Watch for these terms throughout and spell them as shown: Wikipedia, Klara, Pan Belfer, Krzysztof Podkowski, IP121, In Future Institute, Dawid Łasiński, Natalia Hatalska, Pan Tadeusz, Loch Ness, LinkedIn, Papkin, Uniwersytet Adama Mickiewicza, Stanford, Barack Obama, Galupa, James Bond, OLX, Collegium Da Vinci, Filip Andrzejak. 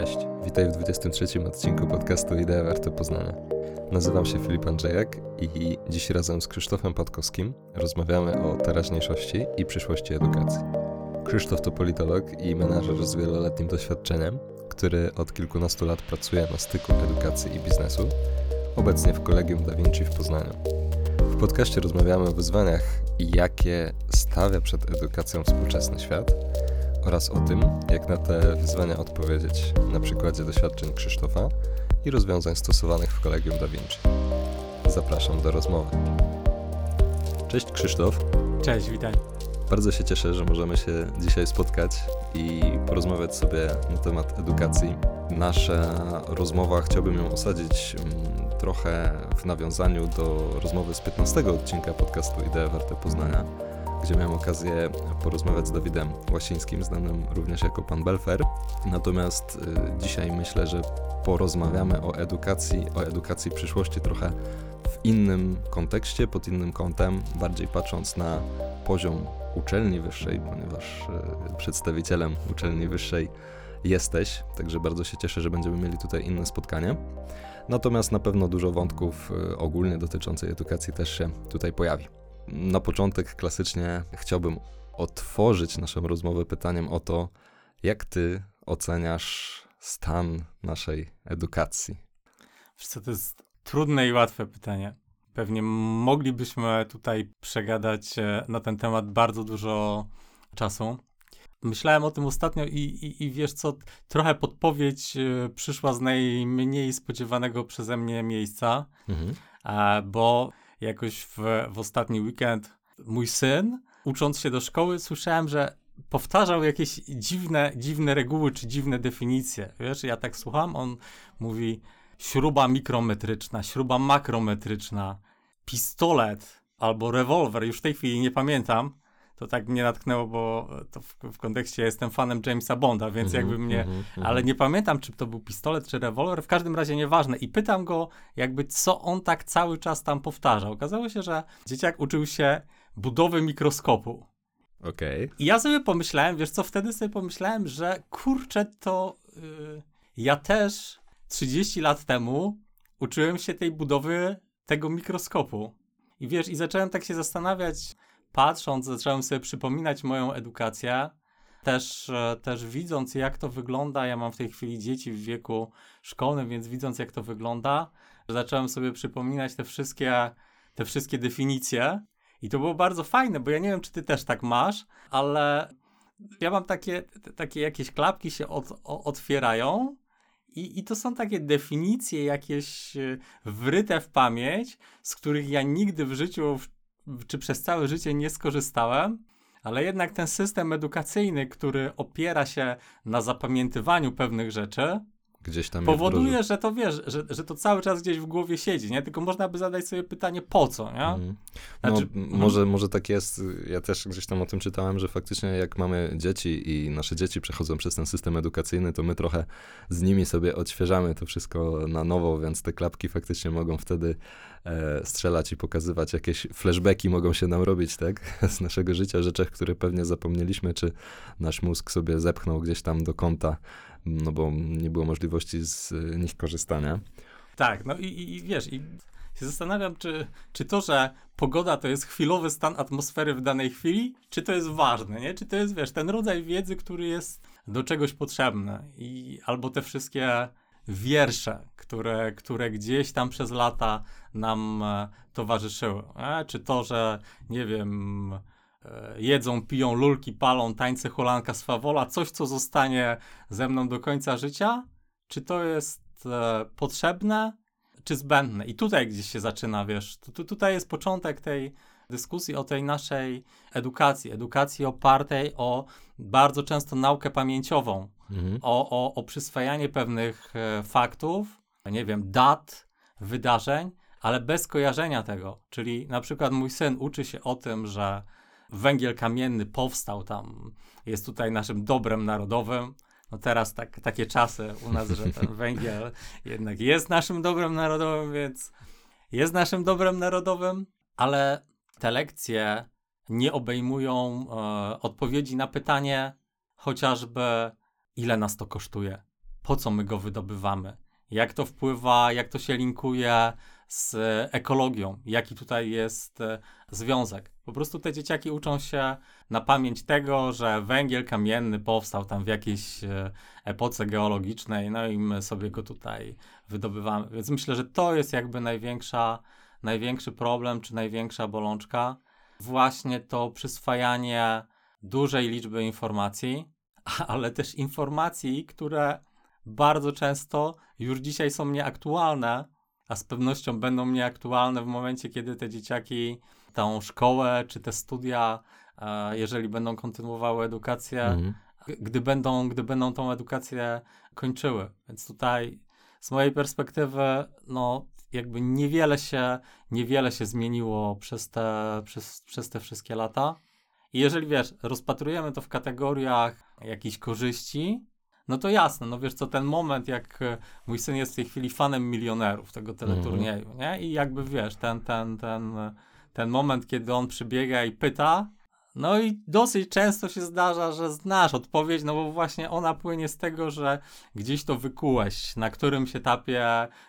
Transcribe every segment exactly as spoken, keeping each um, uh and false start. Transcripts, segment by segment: Cześć, witaj w dwudziestym trzecim odcinku podcastu Idea Warte Poznania. Nazywam się Filip Andrzejak i dziś razem z Krzysztofem Podkowskim rozmawiamy o teraźniejszości i przyszłości edukacji. Krzysztof to politolog i menażer z wieloletnim doświadczeniem, który od kilkunastu lat pracuje na styku edukacji i biznesu, obecnie w Collegium Da Vinci w Poznaniu. W podcaście rozmawiamy o wyzwaniach, jakie stawia przed edukacją współczesny świat, oraz o tym, jak na te wyzwania odpowiedzieć na przykładzie doświadczeń Krzysztofa i rozwiązań stosowanych w Collegium Da Vinci. Zapraszam do rozmowy. Cześć Krzysztof. Cześć, witaj. Bardzo się cieszę, że możemy się dzisiaj spotkać i porozmawiać sobie na temat edukacji. Nasza rozmowa, chciałbym ją osadzić trochę w nawiązaniu do rozmowy z piętnastego odcinka podcastu Idea Warte Poznania, gdzie miałem okazję porozmawiać z Dawidem Łasińskim, znanym również jako Pan Belfer. Natomiast dzisiaj myślę, że porozmawiamy o edukacji, o edukacji przyszłości trochę w innym kontekście, pod innym kątem, bardziej patrząc na poziom uczelni wyższej, ponieważ przedstawicielem uczelni wyższej jesteś, także bardzo się cieszę, że będziemy mieli tutaj inne spotkanie. Natomiast na pewno dużo wątków ogólnie dotyczących edukacji też się tutaj pojawi. Na początek klasycznie chciałbym otworzyć naszą rozmowę pytaniem o to, jak ty oceniasz stan naszej edukacji? Wiesz co, to jest trudne i łatwe pytanie. Pewnie moglibyśmy tutaj przegadać na ten temat bardzo dużo czasu. Myślałem o tym ostatnio i, i, i wiesz co, trochę podpowiedź przyszła z najmniej spodziewanego przeze mnie miejsca, mhm. bo jakoś w, w ostatni weekend mój syn, ucząc się do szkoły, słyszałem, że powtarzał jakieś dziwne, dziwne reguły czy dziwne definicje. Wiesz, ja tak słucham, on mówi śruba mikrometryczna, śruba makrometryczna, pistolet albo rewolwer, już w tej chwili nie pamiętam. To tak mnie natknęło, bo to w, w kontekście ja jestem fanem Jamesa Bonda, więc mm-hmm, jakby mnie... Mm-hmm. Ale nie pamiętam, czy to był pistolet, czy rewolwer, w każdym razie nieważne. I pytam go jakby, co on tak cały czas tam powtarza. Okazało się, że dzieciak uczył się budowy mikroskopu. Okej. Okay. I ja sobie pomyślałem, wiesz co, wtedy sobie pomyślałem, że kurczę, to yy, ja też trzydzieści lat temu uczyłem się tej budowy tego mikroskopu. I wiesz, i zacząłem tak się zastanawiać... Patrząc, zacząłem sobie przypominać moją edukację, też, też widząc, jak to wygląda. Ja mam w tej chwili dzieci w wieku szkolnym, więc widząc, jak to wygląda, zacząłem sobie przypominać te wszystkie, te wszystkie definicje. I to było bardzo fajne, bo ja nie wiem, czy ty też tak masz, ale ja mam takie, takie jakieś klapki się od, o, otwierają i, i to są takie definicje jakieś wryte w pamięć, z których ja nigdy w życiu w czy przez całe życie nie skorzystałem, ale jednak ten system edukacyjny, który opiera się na zapamiętywaniu pewnych rzeczy, gdzieś tam powoduje, że to wiesz, że, że to cały czas gdzieś w głowie siedzi, nie? Tylko można by zadać sobie pytanie, po co, nie? Mm. Znaczy, no, m- może, może tak jest, ja też gdzieś tam o tym czytałem, że faktycznie jak mamy dzieci i nasze dzieci przechodzą przez ten system edukacyjny, to my trochę z nimi sobie odświeżamy to wszystko na nowo, więc te klapki faktycznie mogą wtedy e, strzelać i pokazywać, jakieś flashbacki mogą się nam robić, tak? Z naszego życia, rzeczach, które pewnie zapomnieliśmy, czy nasz mózg sobie zepchnął gdzieś tam do kąta, no bo nie było możliwości z nich korzystania. Tak, no i, i wiesz, i się zastanawiam, czy, czy to, że pogoda to jest chwilowy stan atmosfery w danej chwili, czy to jest ważne, nie? Czy to jest, wiesz, ten rodzaj wiedzy, który jest do czegoś potrzebny. I albo te wszystkie wiersze, które, które gdzieś tam przez lata nam towarzyszyły. A, czy to, że, nie wiem... jedzą, piją, lulki, palą, tańce, hulanka, swawola, coś, co zostanie ze mną do końca życia? Czy to jest e, potrzebne, czy zbędne? I tutaj gdzieś się zaczyna, wiesz, tu, tu, tutaj jest początek tej dyskusji o tej naszej edukacji, edukacji opartej o bardzo często naukę pamięciową, mhm. o, o, o przyswajanie pewnych e, faktów, nie wiem, dat, wydarzeń, ale bez kojarzenia tego. Czyli na przykład mój syn uczy się o tym, że węgiel kamienny powstał tam, jest tutaj naszym dobrem narodowym. No teraz tak, takie czasy u nas, że ten węgiel jednak jest naszym dobrem narodowym, więc jest naszym dobrem narodowym, ale te lekcje nie obejmują e, odpowiedzi na pytanie chociażby, ile nas to kosztuje? po co my go wydobywamy, jak to wpływa, jak to się linkuje z ekologią, jaki tutaj jest związek. Po prostu te dzieciaki uczą się na pamięć tego, że węgiel kamienny powstał tam w jakiejś epoce geologicznej, no i my sobie go tutaj wydobywamy. Więc myślę, że to jest jakby największa, największy problem, czy największa bolączka. Właśnie to przyswajanie dużej liczby informacji, ale też informacji, które bardzo często już dzisiaj są nieaktualne, a z pewnością będą nieaktualne w momencie, kiedy te dzieciaki tą szkołę czy te studia, jeżeli będą kontynuowały edukację, mhm. gdy będą, gdy będą tą edukację kończyły. Więc tutaj z mojej perspektywy, no jakby niewiele się, niewiele się zmieniło przez te, przez, przez te wszystkie lata. I jeżeli, wiesz, rozpatrujemy to w kategoriach jakichś korzyści, no to jasne, no wiesz co, ten moment, jak mój syn jest w tej chwili fanem milionerów tego teleturnieju, mm-hmm. nie? I jakby, wiesz, ten, ten, ten, ten moment, kiedy on przybiega i pyta, no i dosyć często się zdarza, że znasz odpowiedź, no bo właśnie ona płynie z tego, że gdzieś to wykułeś, na którymś etapie,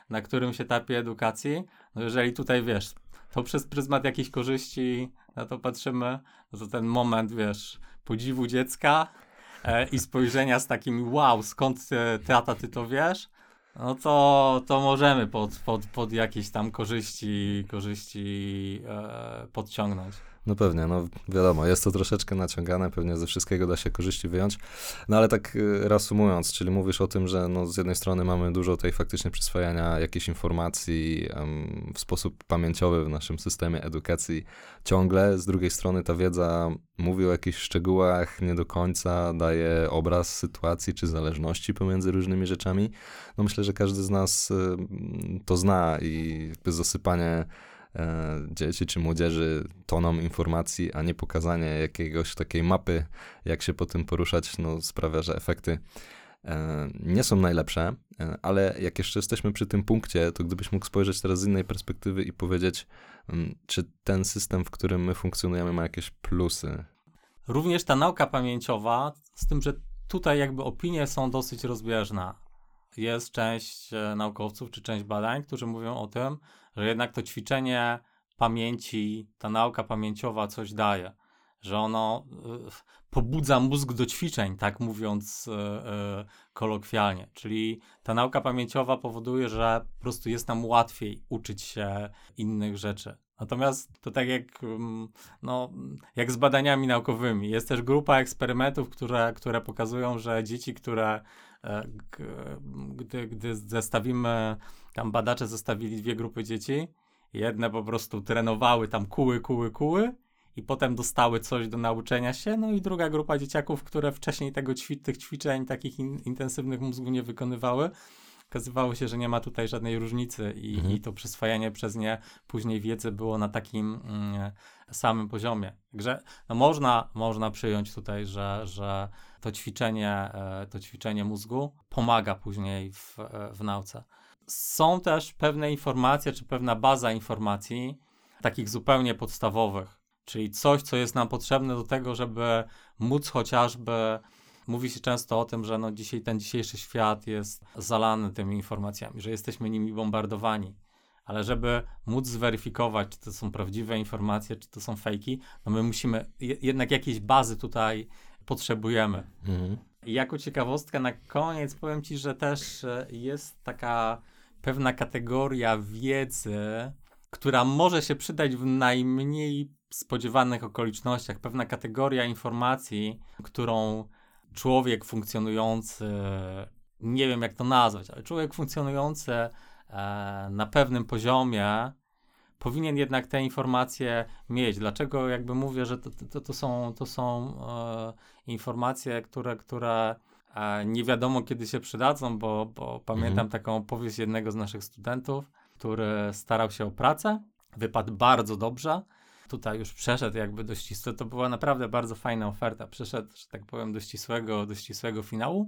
na którymś etapie edukacji. No jeżeli tutaj, wiesz, to przez pryzmat jakichś korzyści na to patrzymy, no to ten moment, wiesz, podziwu dziecka e, i spojrzenia z takim wow, skąd ty, tata, ty to wiesz, no to, to możemy pod, pod, pod jakieś tam korzyści, korzyści e, podciągnąć. No pewnie, no wiadomo, jest to troszeczkę naciągane, pewnie ze wszystkiego da się korzyści wyjąć, no ale tak reasumując, czyli mówisz o tym, że no z jednej strony mamy dużo tej faktycznie przyswajania jakichś informacji um, w sposób pamięciowy w naszym systemie edukacji ciągle, z drugiej strony ta wiedza mówi o jakichś szczegółach, nie do końca daje obraz sytuacji czy zależności pomiędzy różnymi rzeczami, no myślę, że każdy z nas um, to zna i jakby zasypanie dzieci czy młodzieży toną informacji, a nie pokazanie jakiegoś takiej mapy, jak się po tym poruszać, no sprawia, że efekty e, nie są najlepsze, e, ale jak jeszcze jesteśmy przy tym punkcie, to gdybyś mógł spojrzeć teraz z innej perspektywy i powiedzieć, m, czy ten system, w którym my funkcjonujemy, ma jakieś plusy. Również ta nauka pamięciowa, z tym, że tutaj jakby opinie są dosyć rozbieżne. Jest część naukowców czy część badań, którzy mówią o tym, że jednak to ćwiczenie pamięci, ta nauka pamięciowa coś daje, że ono y, pobudza mózg do ćwiczeń, tak mówiąc y, y, kolokwialnie. Czyli ta nauka pamięciowa powoduje, że po prostu jest nam łatwiej uczyć się innych rzeczy. Natomiast to tak jak, no, jak z badaniami naukowymi. Jest też grupa eksperymentów, które, które pokazują, że dzieci, które gdy, gdy zestawimy, tam badacze zestawili dwie grupy dzieci, jedne po prostu trenowały tam kuły, kuły, kuły i potem dostały coś do nauczenia się, no i druga grupa dzieciaków, które wcześniej tego ćwi- tych ćwiczeń takich in- intensywnych mózgu nie wykonywały. Okazywało się, że nie ma tutaj żadnej różnicy i, mhm. i to przyswajanie przez nie później wiedzy było na takim mm, samym poziomie. Także no można, można przyjąć tutaj, że, że to ćwiczenie, to ćwiczenie mózgu pomaga później w, w nauce. Są też pewne informacje, czy pewna baza informacji, takich zupełnie podstawowych, czyli coś, co jest nam potrzebne do tego, żeby móc chociażby. Mówi się często o tym, że no dzisiaj, ten dzisiejszy świat jest zalany tymi informacjami, że jesteśmy nimi bombardowani, ale żeby móc zweryfikować, czy to są prawdziwe informacje, czy to są fejki, no my musimy, jednak jakiejś bazy tutaj potrzebujemy. Mhm. I jako ciekawostkę na koniec powiem ci, że też jest taka pewna kategoria wiedzy, która może się przydać w najmniej spodziewanych okolicznościach, pewna kategoria informacji, którą człowiek funkcjonujący, nie wiem jak to nazwać, ale człowiek funkcjonujący e, na pewnym poziomie powinien jednak te informacje mieć. Dlaczego jakby mówię, że to, to, to są, to są e, informacje, które, które e, nie wiadomo kiedy się przydadzą, bo, bo pamiętam mhm. taką opowieść jednego z naszych studentów, który starał się o pracę, wypadł bardzo dobrze. Tutaj już przeszedł jakby do ścisłego, to była naprawdę bardzo fajna oferta, przeszedł, że tak powiem, do ścisłego, do ścisłego finału.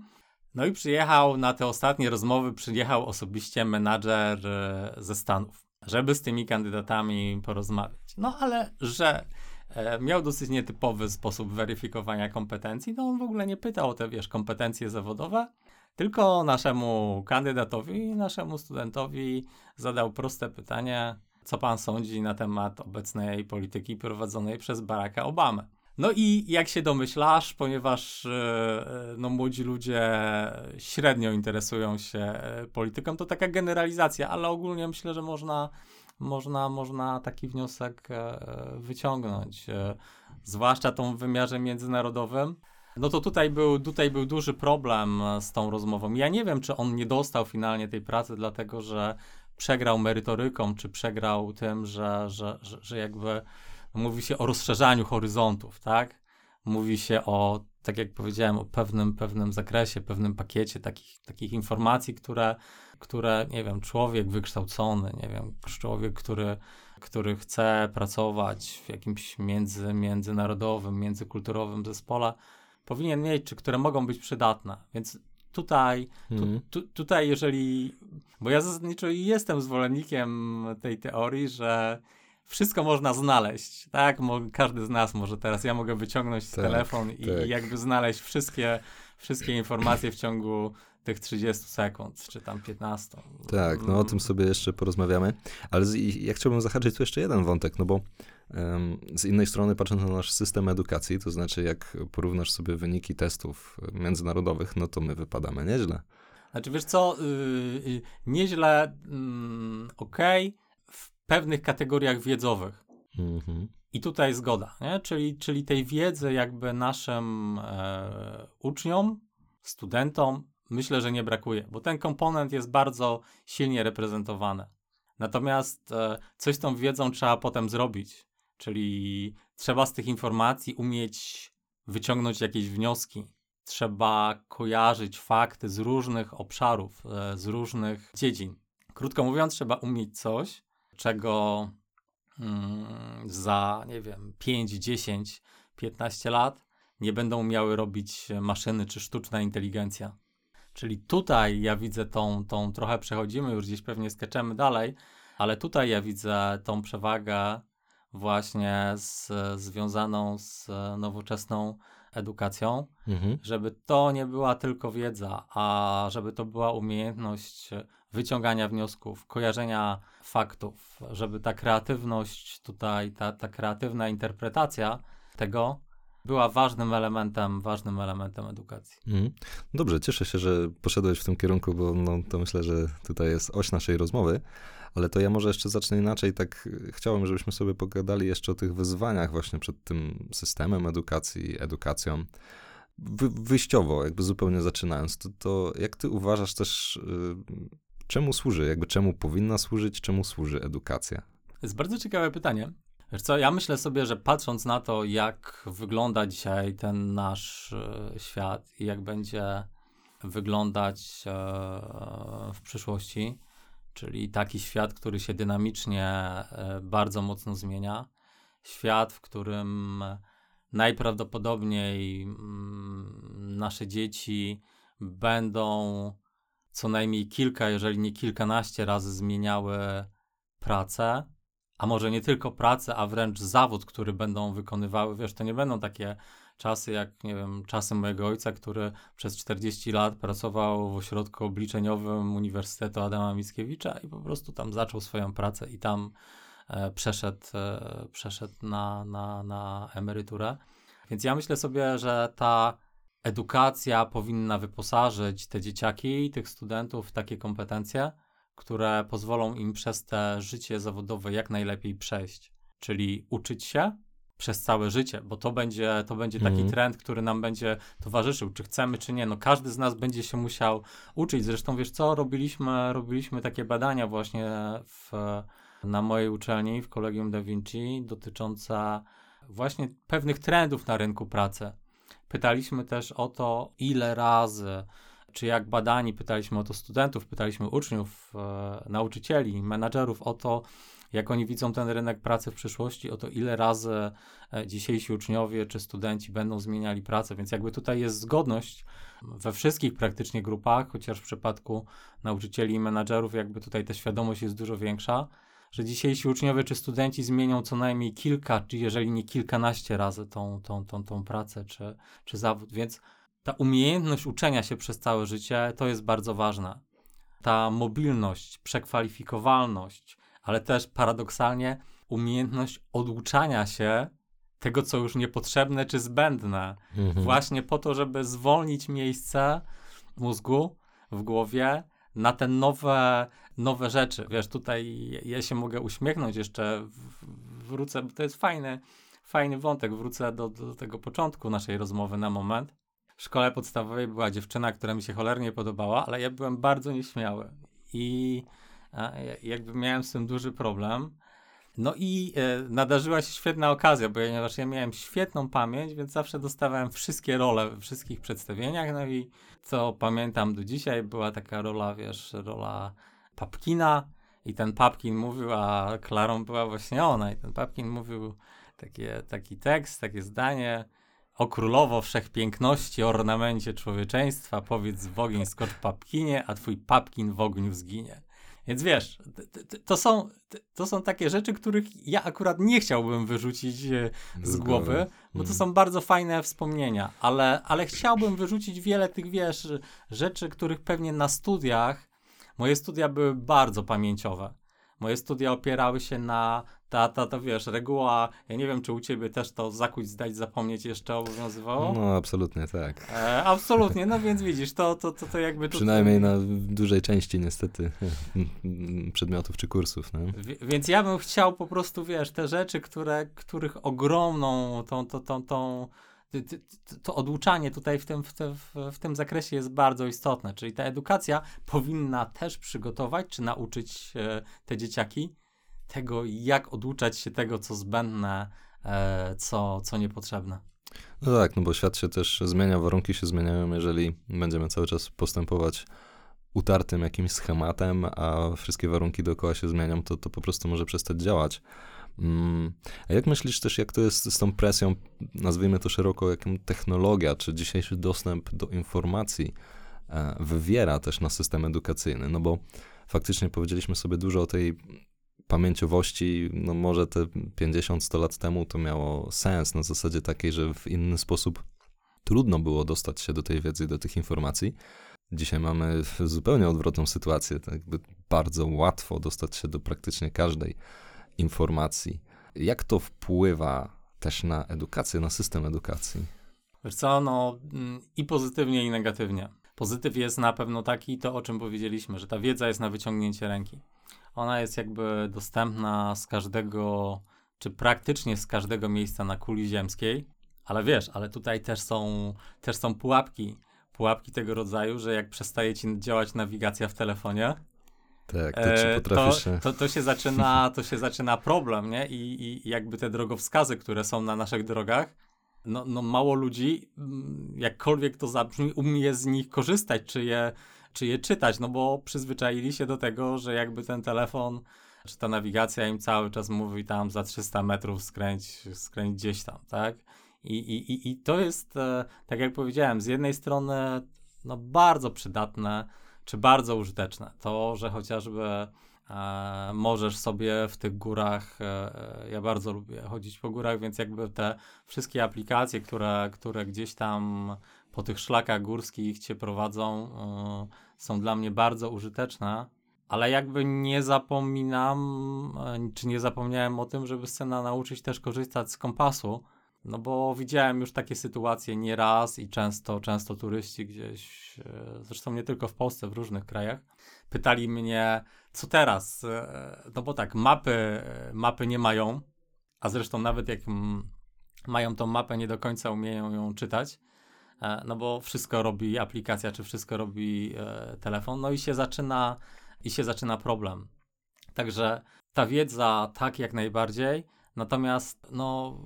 No i przyjechał na te ostatnie rozmowy, przyjechał osobiście menadżer ze Stanów, żeby z tymi kandydatami porozmawiać. No ale, że e, miał dosyć nietypowy sposób weryfikowania kompetencji, no on w ogóle nie pytał o te, wiesz, kompetencje zawodowe, Tylko naszemu kandydatowi, naszemu studentowi zadał proste pytanie, co pan sądzi na temat obecnej polityki prowadzonej przez Baracka Obamę. No i jak się domyślasz, ponieważ no, młodzi ludzie średnio interesują się polityką, to taka generalizacja, ale ogólnie myślę, że można, można, można taki wniosek wyciągnąć, zwłaszcza tą w wymiarze międzynarodowym. No to tutaj był, tutaj był duży problem z tą rozmową. Ja nie wiem, czy on nie dostał finalnie tej pracy, dlatego że przegrał merytoryką, czy przegrał tym, że, że, że, że jakby mówi się o rozszerzaniu horyzontów, tak? Mówi się o, tak jak powiedziałem, o pewnym, pewnym zakresie, pewnym pakiecie takich, takich informacji, które, które, nie wiem, człowiek wykształcony, nie wiem, człowiek, który, który chce pracować w jakimś między, międzynarodowym, międzykulturowym zespole, powinien mieć, czy które mogą być przydatne. Więc tutaj, tu, tu, tutaj jeżeli, bo ja zasadniczo jestem zwolennikiem tej teorii, że wszystko można znaleźć, tak? Każdy z nas może teraz, ja mogę wyciągnąć tak, telefon i, tak. i jakby znaleźć wszystkie, wszystkie informacje w ciągu tych trzydziestu sekund, czy tam piętnastu. Tak, no o tym sobie jeszcze porozmawiamy, ale z, ja chciałbym zahaczyć tu jeszcze jeden wątek, no bo um, z innej strony patrząc na nasz system edukacji, to znaczy jak porównasz sobie wyniki testów międzynarodowych, no to my wypadamy nieźle. Znaczy wiesz co, yy, nieźle, yy, okej, okay. pewnych kategoriach wiedzowych. Mm-hmm. I tutaj zgoda, nie? Czyli, czyli tej wiedzy jakby naszym e, uczniom, studentom myślę, że nie brakuje, bo ten komponent jest bardzo silnie reprezentowany. Natomiast e, coś z tą wiedzą trzeba potem zrobić, czyli trzeba z tych informacji umieć wyciągnąć jakieś wnioski, trzeba kojarzyć fakty z różnych obszarów, e, z różnych dziedzin. Krótko mówiąc, trzeba umieć coś, czego mm, za, nie wiem, pięć, dziesięć, piętnaście lat nie będą umiały robić maszyny czy sztuczna inteligencja. Czyli tutaj ja widzę tą, tą trochę przechodzimy, już gdzieś pewnie skaczemy dalej, ale tutaj ja widzę tą przewagę właśnie z, związaną z nowoczesną edukacją, mhm. żeby to nie była tylko wiedza, a żeby to była umiejętność wyciągania wniosków, kojarzenia faktów, żeby ta kreatywność tutaj, ta, ta kreatywna interpretacja tego była ważnym elementem, ważnym elementem edukacji. Mm. Dobrze, cieszę się, że poszedłeś w tym kierunku, bo no, to myślę, że tutaj jest oś naszej rozmowy, ale to ja może jeszcze zacznę inaczej. Tak chciałem, żebyśmy sobie pogadali jeszcze o tych wyzwaniach właśnie przed tym systemem edukacji, edukacją. Wy, wyjściowo, jakby zupełnie zaczynając, to, to jak ty uważasz też... Yy, Czemu służy? Jakby czemu powinna służyć? Czemu służy edukacja? To jest bardzo ciekawe pytanie. Wiesz co, ja myślę sobie, że patrząc na to, jak wygląda dzisiaj ten nasz e, świat i jak będzie wyglądać e, w przyszłości, czyli taki świat, który się dynamicznie e, bardzo mocno zmienia, świat, w którym najprawdopodobniej m, nasze dzieci będą co najmniej kilka, jeżeli nie kilkanaście razy zmieniały pracę, a może nie tylko pracę, a wręcz zawód, który będą wykonywały. Wiesz, to nie będą takie czasy jak, nie wiem, czasy mojego ojca, który przez czterdzieści lat pracował w ośrodku obliczeniowym Uniwersytetu Adama Mickiewicza i po prostu tam zaczął swoją pracę i tam e, przeszedł, e, przeszedł na, na, na emeryturę. Więc ja myślę sobie, że ta edukacja powinna wyposażyć te dzieciaki, tych studentów w takie kompetencje, które pozwolą im przez te życie zawodowe jak najlepiej przejść. Czyli uczyć się przez całe życie, bo to będzie, to będzie taki mm. trend, który nam będzie towarzyszył, czy chcemy, czy nie. No każdy z nas będzie się musiał uczyć. Zresztą wiesz co, robiliśmy, robiliśmy takie badania właśnie w, na mojej uczelni, w Collegium Da Vinci, dotyczące właśnie pewnych trendów na rynku pracy. Pytaliśmy też o to, ile razy, czy jak badani, pytaliśmy o to studentów, pytaliśmy uczniów, e, nauczycieli, menadżerów o to, jak oni widzą ten rynek pracy w przyszłości, o to, ile razy e, dzisiejsi uczniowie czy studenci będą zmieniali pracę. Więc jakby tutaj jest zgodność we wszystkich praktycznie grupach, chociaż w przypadku nauczycieli i menadżerów jakby tutaj ta świadomość jest dużo większa, że dzisiejsi uczniowie czy studenci zmienią co najmniej kilka, czy jeżeli nie kilkanaście razy tą, tą, tą, tą pracę czy, czy zawód, więc ta umiejętność uczenia się przez całe życie to jest bardzo ważna. Ta mobilność, przekwalifikowalność, ale też paradoksalnie umiejętność oduczania się tego, co już niepotrzebne czy zbędne. Mhm. Właśnie po to, żeby zwolnić miejsce w mózgu, w głowie na te nowe, nowe rzeczy. Wiesz, tutaj ja się mogę uśmiechnąć jeszcze, wrócę, bo to jest fajny, fajny wątek, wrócę do, do tego początku naszej rozmowy na moment. W szkole podstawowej była dziewczyna, która mi się cholernie podobała, ale ja byłem bardzo nieśmiały i jakby miałem z tym duży problem. No i y, nadarzyła się świetna okazja, bo ponieważ ja miałem świetną pamięć, więc zawsze dostawałem wszystkie role we wszystkich przedstawieniach, no i co pamiętam do dzisiaj, była taka rola, wiesz, rola Papkina i ten Papkin mówił, a Klarą była właśnie ona i ten Papkin mówił takie, taki tekst, takie zdanie: o królowo wszechpiękności, ornamencie człowieczeństwa, powiedz w ogień skocz Papkinie, a twój Papkin w ogniu zginie. Więc wiesz, to są, to są takie rzeczy, których ja akurat nie chciałbym wyrzucić z głowy, bo to są bardzo fajne wspomnienia, ale, ale chciałbym wyrzucić wiele tych, wiesz, rzeczy, których pewnie na studiach, moje studia były bardzo pamięciowe. Moje studia opierały się na, ta, ta, ta wiesz, reguła, ja nie wiem, czy u ciebie też to zakuć, zdać, zapomnieć jeszcze obowiązywało? No, absolutnie tak. E, absolutnie, no więc widzisz, to, to, to, to jakby... Tutaj... Przynajmniej na dużej części niestety przedmiotów czy kursów. No. W, więc ja bym chciał po prostu, wiesz, te rzeczy, które, których ogromną tą, tą, tą, tą to oduczanie tutaj w tym, w, te, w tym zakresie jest bardzo istotne, czyli ta edukacja powinna też przygotować, czy nauczyć te dzieciaki tego, jak oduczać się tego, co zbędne, co, co niepotrzebne. No tak, no bo świat się też zmienia, warunki się zmieniają, jeżeli będziemy cały czas postępować utartym jakimś schematem, a wszystkie warunki dookoła się zmienią, to, to po prostu może przestać działać. A jak myślisz też, jak to jest z tą presją, nazwijmy to szeroko, jaką technologia, czy dzisiejszy dostęp do informacji wywiera też na system edukacyjny? No bo faktycznie powiedzieliśmy sobie dużo o tej pamięciowości, no może te pięćdziesiąt sto lat temu to miało sens na zasadzie takiej, że w inny sposób trudno było dostać się do tej wiedzy, do tych informacji. Dzisiaj mamy zupełnie odwrotną sytuację, tak jakby bardzo łatwo dostać się do praktycznie każdej informacji. Jak to wpływa też na edukację, na system edukacji? Wiesz co, no i pozytywnie, i negatywnie. Pozytyw jest na pewno taki, to o czym powiedzieliśmy, że ta wiedza jest na wyciągnięcie ręki. Ona jest jakby dostępna z każdego, czy praktycznie z każdego miejsca na kuli ziemskiej, ale wiesz, ale tutaj też są, też są pułapki, pułapki tego rodzaju, że jak przestaje ci działać nawigacja w telefonie, tak, to, czy potrafisz... to, to, to, się zaczyna, to się zaczyna problem, nie? I, i jakby te drogowskazy, które są na naszych drogach, no, no mało ludzi, jakkolwiek to zabrzmi, umie z nich korzystać, czy je, czy je czytać, no bo przyzwyczaili się do tego, że jakby ten telefon, czy ta nawigacja im cały czas mówi tam za trzysta metrów skręć, skręć gdzieś tam, tak? I, i, i to jest, tak jak powiedziałem, z jednej strony no bardzo przydatne, czy bardzo użyteczne. To, że chociażby e, możesz sobie w tych górach, e, ja bardzo lubię chodzić po górach, więc jakby te wszystkie aplikacje, które, które gdzieś tam po tych szlakach górskich cię prowadzą, e, są dla mnie bardzo użyteczne, ale jakby nie zapominam, e, czy nie zapomniałem o tym, żeby syna nauczyć też korzystać z kompasu, no bo widziałem już takie sytuacje nieraz i często, często turyści gdzieś, zresztą nie tylko w Polsce, w różnych krajach, pytali mnie, co teraz? No bo tak, mapy, mapy nie mają, a zresztą nawet jak mają tą mapę, nie do końca umieją ją czytać, no bo wszystko robi aplikacja, czy wszystko robi telefon, no i się zaczyna, i się zaczyna problem. Także ta wiedza tak jak najbardziej, natomiast no...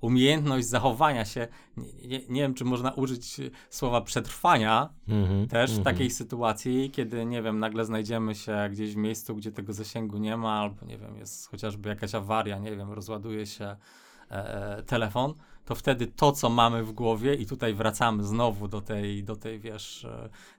umiejętność zachowania się, nie, nie, nie wiem, czy można użyć słowa przetrwania mm-hmm, też w mm-hmm. takiej sytuacji, kiedy, nie wiem, nagle znajdziemy się gdzieś w miejscu, gdzie tego zasięgu nie ma, albo, nie wiem, jest chociażby jakaś awaria, nie wiem, rozładuje się e, telefon, to wtedy to, co mamy w głowie i tutaj wracamy znowu do tej, do tej, wiesz,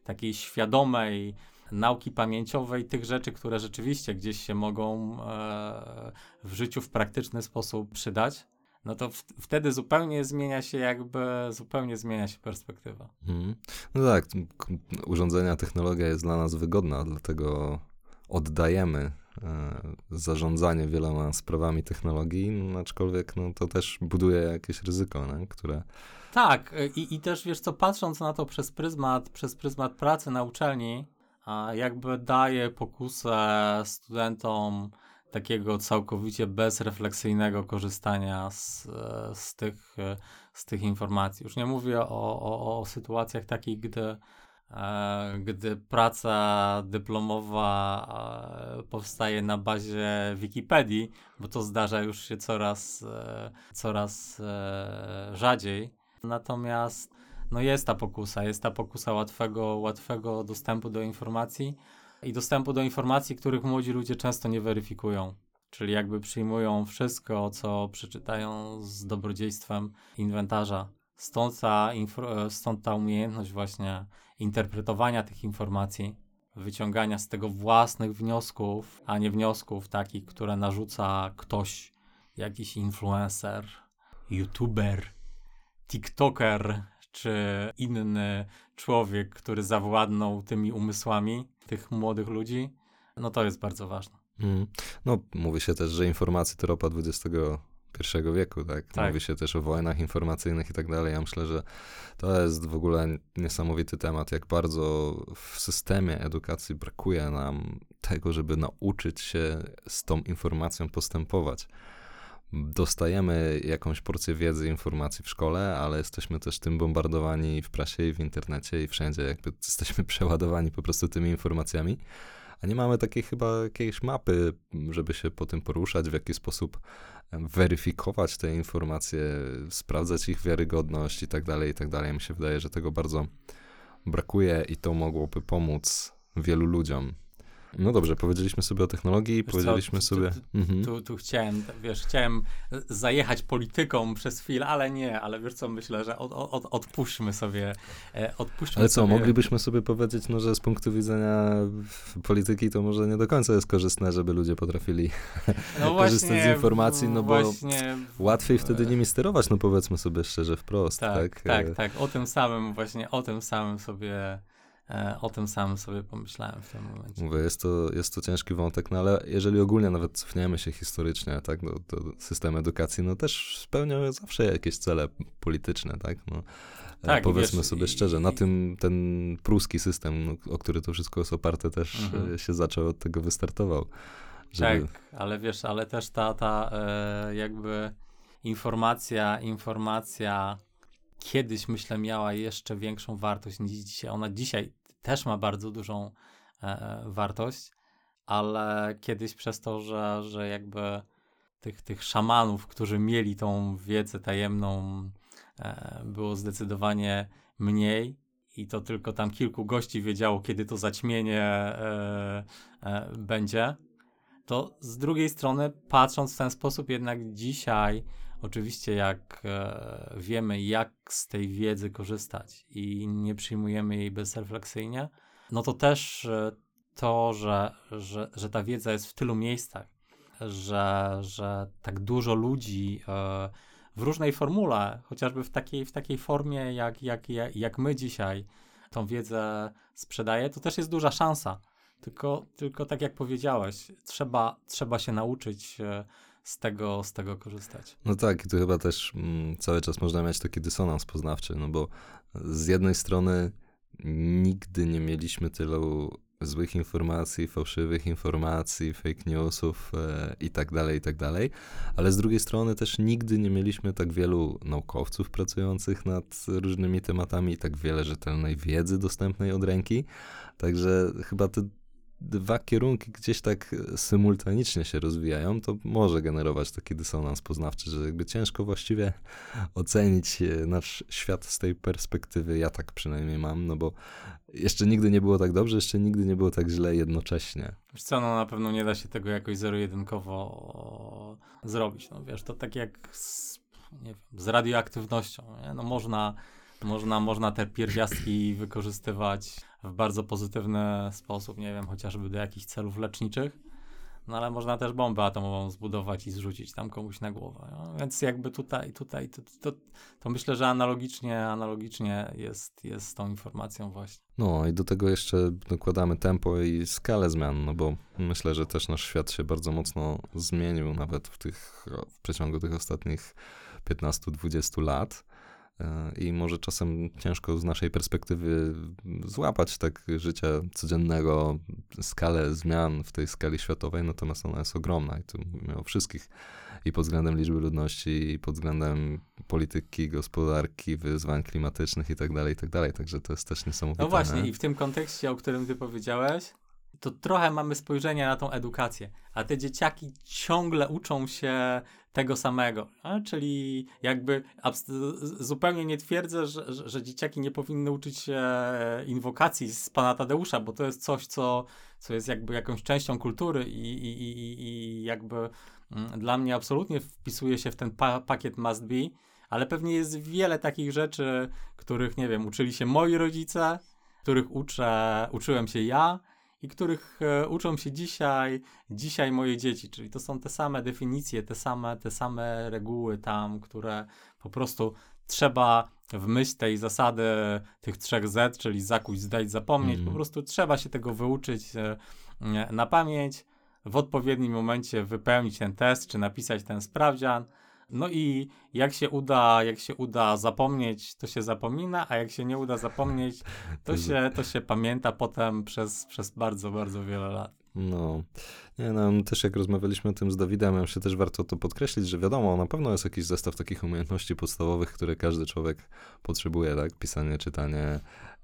takiej świadomej nauki pamięciowej, tych rzeczy, które rzeczywiście gdzieś się mogą e, w życiu w praktyczny sposób przydać, no to w, wtedy zupełnie zmienia się jakby, zupełnie zmienia się perspektywa. Hmm. No tak, urządzenia, technologia jest dla nas wygodna, dlatego oddajemy e, zarządzanie wieloma sprawami technologii, no, aczkolwiek no, to też buduje jakieś ryzyko, nie? Które... Tak, i, i też wiesz co, patrząc na to przez pryzmat, przez pryzmat pracy na uczelni, a jakby daje pokusę studentom takiego całkowicie bezrefleksyjnego korzystania z, z, tych, z tych informacji. Już nie mówię o, o, o sytuacjach takich, gdy, gdy praca dyplomowa powstaje na bazie Wikipedii, bo to zdarza już się coraz, coraz rzadziej. Natomiast no jest ta pokusa, jest ta pokusa łatwego, łatwego dostępu do informacji i dostępu do informacji, których młodzi ludzie często nie weryfikują. Czyli jakby przyjmują wszystko, co przeczytają z dobrodziejstwem inwentarza. Stąd ta, infor- stąd ta umiejętność właśnie interpretowania tych informacji, wyciągania z tego własnych wniosków, a nie wniosków takich, które narzuca ktoś, jakiś influencer, youtuber, tiktoker, czy inny człowiek, który zawładnął tymi umysłami tych młodych ludzi, no to jest bardzo ważne. Mm. No, mówi się też, że informacje to ropa dwudziestego pierwszego wieku, tak? tak? Mówi się też o wojnach informacyjnych i tak dalej. Ja myślę, że to jest w ogóle niesamowity temat, jak bardzo w systemie edukacji brakuje nam tego, żeby nauczyć się z tą informacją postępować. Dostajemy jakąś porcję wiedzy, informacji w szkole, ale jesteśmy też tym bombardowani w prasie i w internecie i wszędzie, jakby jesteśmy przeładowani po prostu tymi informacjami, a nie mamy takiej chyba jakiejś mapy, żeby się po tym poruszać, w jaki sposób weryfikować te informacje, sprawdzać ich wiarygodność i tak dalej, i tak dalej. Mi się wydaje, że tego bardzo brakuje i to mogłoby pomóc wielu ludziom. No dobrze, powiedzieliśmy sobie o technologii, wiesz powiedzieliśmy co, sobie... Tu, tu, mhm. tu, tu chciałem, wiesz, chciałem zajechać polityką przez chwilę, ale nie, ale wiesz co, myślę, że od, od, odpuśćmy sobie... Odpuśćmy ale co, sobie... moglibyśmy sobie powiedzieć, no, że z punktu widzenia polityki to może nie do końca jest korzystne, żeby ludzie potrafili no korzystać właśnie, z informacji, no bo właśnie... łatwiej wtedy nimi sterować, no powiedzmy sobie szczerze wprost, tak? Tak, tak, tak. o tym samym właśnie, o tym samym sobie... O tym samym sobie pomyślałem w tym momencie. Mówię, jest to, jest to ciężki wątek, no ale jeżeli ogólnie nawet cofniemy się historycznie, tak, do, do systemu edukacji, no też spełniają zawsze jakieś cele polityczne, tak, no. Tak, powiedzmy wiesz, sobie szczerze, i, na tym ten pruski system, o który to wszystko jest oparte, też mhm. się zaczął, od tego wystartował. Żeby... Tak, ale wiesz, ale też ta, ta e, jakby informacja, informacja kiedyś, myślę, miała jeszcze większą wartość niż dzisiaj. Ona dzisiaj też ma bardzo dużą e, wartość, ale kiedyś przez to, że, że jakby tych, tych szamanów, którzy mieli tą wiedzę tajemną, e, było zdecydowanie mniej i to tylko tam kilku gości wiedziało, kiedy to zaćmienie e, e, będzie, to z drugiej strony, patrząc w ten sposób, jednak dzisiaj oczywiście jak e, wiemy, jak z tej wiedzy korzystać i nie przyjmujemy jej bezrefleksyjnie, no to też e, to, że, że, że ta wiedza jest w tylu miejscach, że, że tak dużo ludzi e, w różnej formule, chociażby w takiej, w takiej formie, jak, jak, jak my dzisiaj tą wiedzę sprzedaje, to też jest duża szansa. Tylko, tylko tak jak powiedziałeś, trzeba, trzeba się nauczyć e, z tego, z tego korzystać. No tak, i tu chyba też m, cały czas można mieć taki dysonans poznawczy, no bo z jednej strony nigdy nie mieliśmy tylu złych informacji, fałszywych informacji, fake newsów e, i tak dalej, i tak dalej, ale z drugiej strony też nigdy nie mieliśmy tak wielu naukowców pracujących nad różnymi tematami i tak wiele rzetelnej wiedzy dostępnej od ręki, także chyba te dwa kierunki gdzieś tak symultanicznie się rozwijają, to może generować taki dysonans poznawczy, że jakby ciężko właściwie ocenić nasz świat z tej perspektywy, ja tak przynajmniej mam, no bo jeszcze nigdy nie było tak dobrze, jeszcze nigdy nie było tak źle jednocześnie. Wiesz co, no na pewno nie da się tego jakoś zero-jedynkowo zrobić, no wiesz, to tak jak z, nie wiem, z radioaktywnością, nie? No można, można, można te pierwiastki wykorzystywać w bardzo pozytywny sposób, nie wiem, chociażby do jakichś celów leczniczych, No ale można też bombę atomową zbudować i zrzucić tam komuś na głowę. No, więc jakby tutaj, tutaj, to, to, to myślę, że analogicznie, analogicznie jest, jest z tą informacją właśnie. No i do tego jeszcze dokładamy tempo i skalę zmian, no bo myślę, że też nasz świat się bardzo mocno zmienił nawet w, tych, w przeciągu tych ostatnich piętnastu do dwudziestu lat. I może czasem ciężko z naszej perspektywy złapać tak życia codziennego, skalę zmian w tej skali światowej, natomiast ona jest ogromna i tu mówimy o wszystkich. I pod względem liczby ludności, i pod względem polityki, gospodarki, wyzwań klimatycznych i tak dalej, i tak dalej. Także to jest też niesamowite. No właśnie, i w tym kontekście, o którym ty powiedziałeś, to trochę mamy spojrzenie na tą edukację, a te dzieciaki ciągle uczą się tego samego, a, czyli jakby abst- zupełnie nie twierdzę, że, że, że dzieciaki nie powinny uczyć się inwokacji z Pana Tadeusza, bo to jest coś, co, co jest jakby jakąś częścią kultury i, i, i, i jakby mm, dla mnie absolutnie wpisuje się w ten pa- pakiet must be, ale pewnie jest wiele takich rzeczy, których, nie wiem, uczyli się moi rodzice, których uczę, uczyłem się ja, i których e, uczą się dzisiaj, dzisiaj moje dzieci, czyli to są te same definicje, te same, te same reguły tam, które po prostu trzeba w myśl tej zasady tych trzech Z, czyli zakuć, zdać, zapomnieć, mm-hmm. po prostu trzeba się tego wyuczyć e, na pamięć, w odpowiednim momencie wypełnić ten test, czy napisać ten sprawdzian, no i jak się uda, jak się uda zapomnieć, to się zapomina, a jak się nie uda zapomnieć, to się, to się pamięta potem przez, przez bardzo, bardzo wiele lat. No, nie no, też jak rozmawialiśmy o tym z Dawidem, ja się też warto to podkreślić, że wiadomo, na pewno jest jakiś zestaw takich umiejętności podstawowych, które każdy człowiek potrzebuje, tak? Pisanie, czytanie,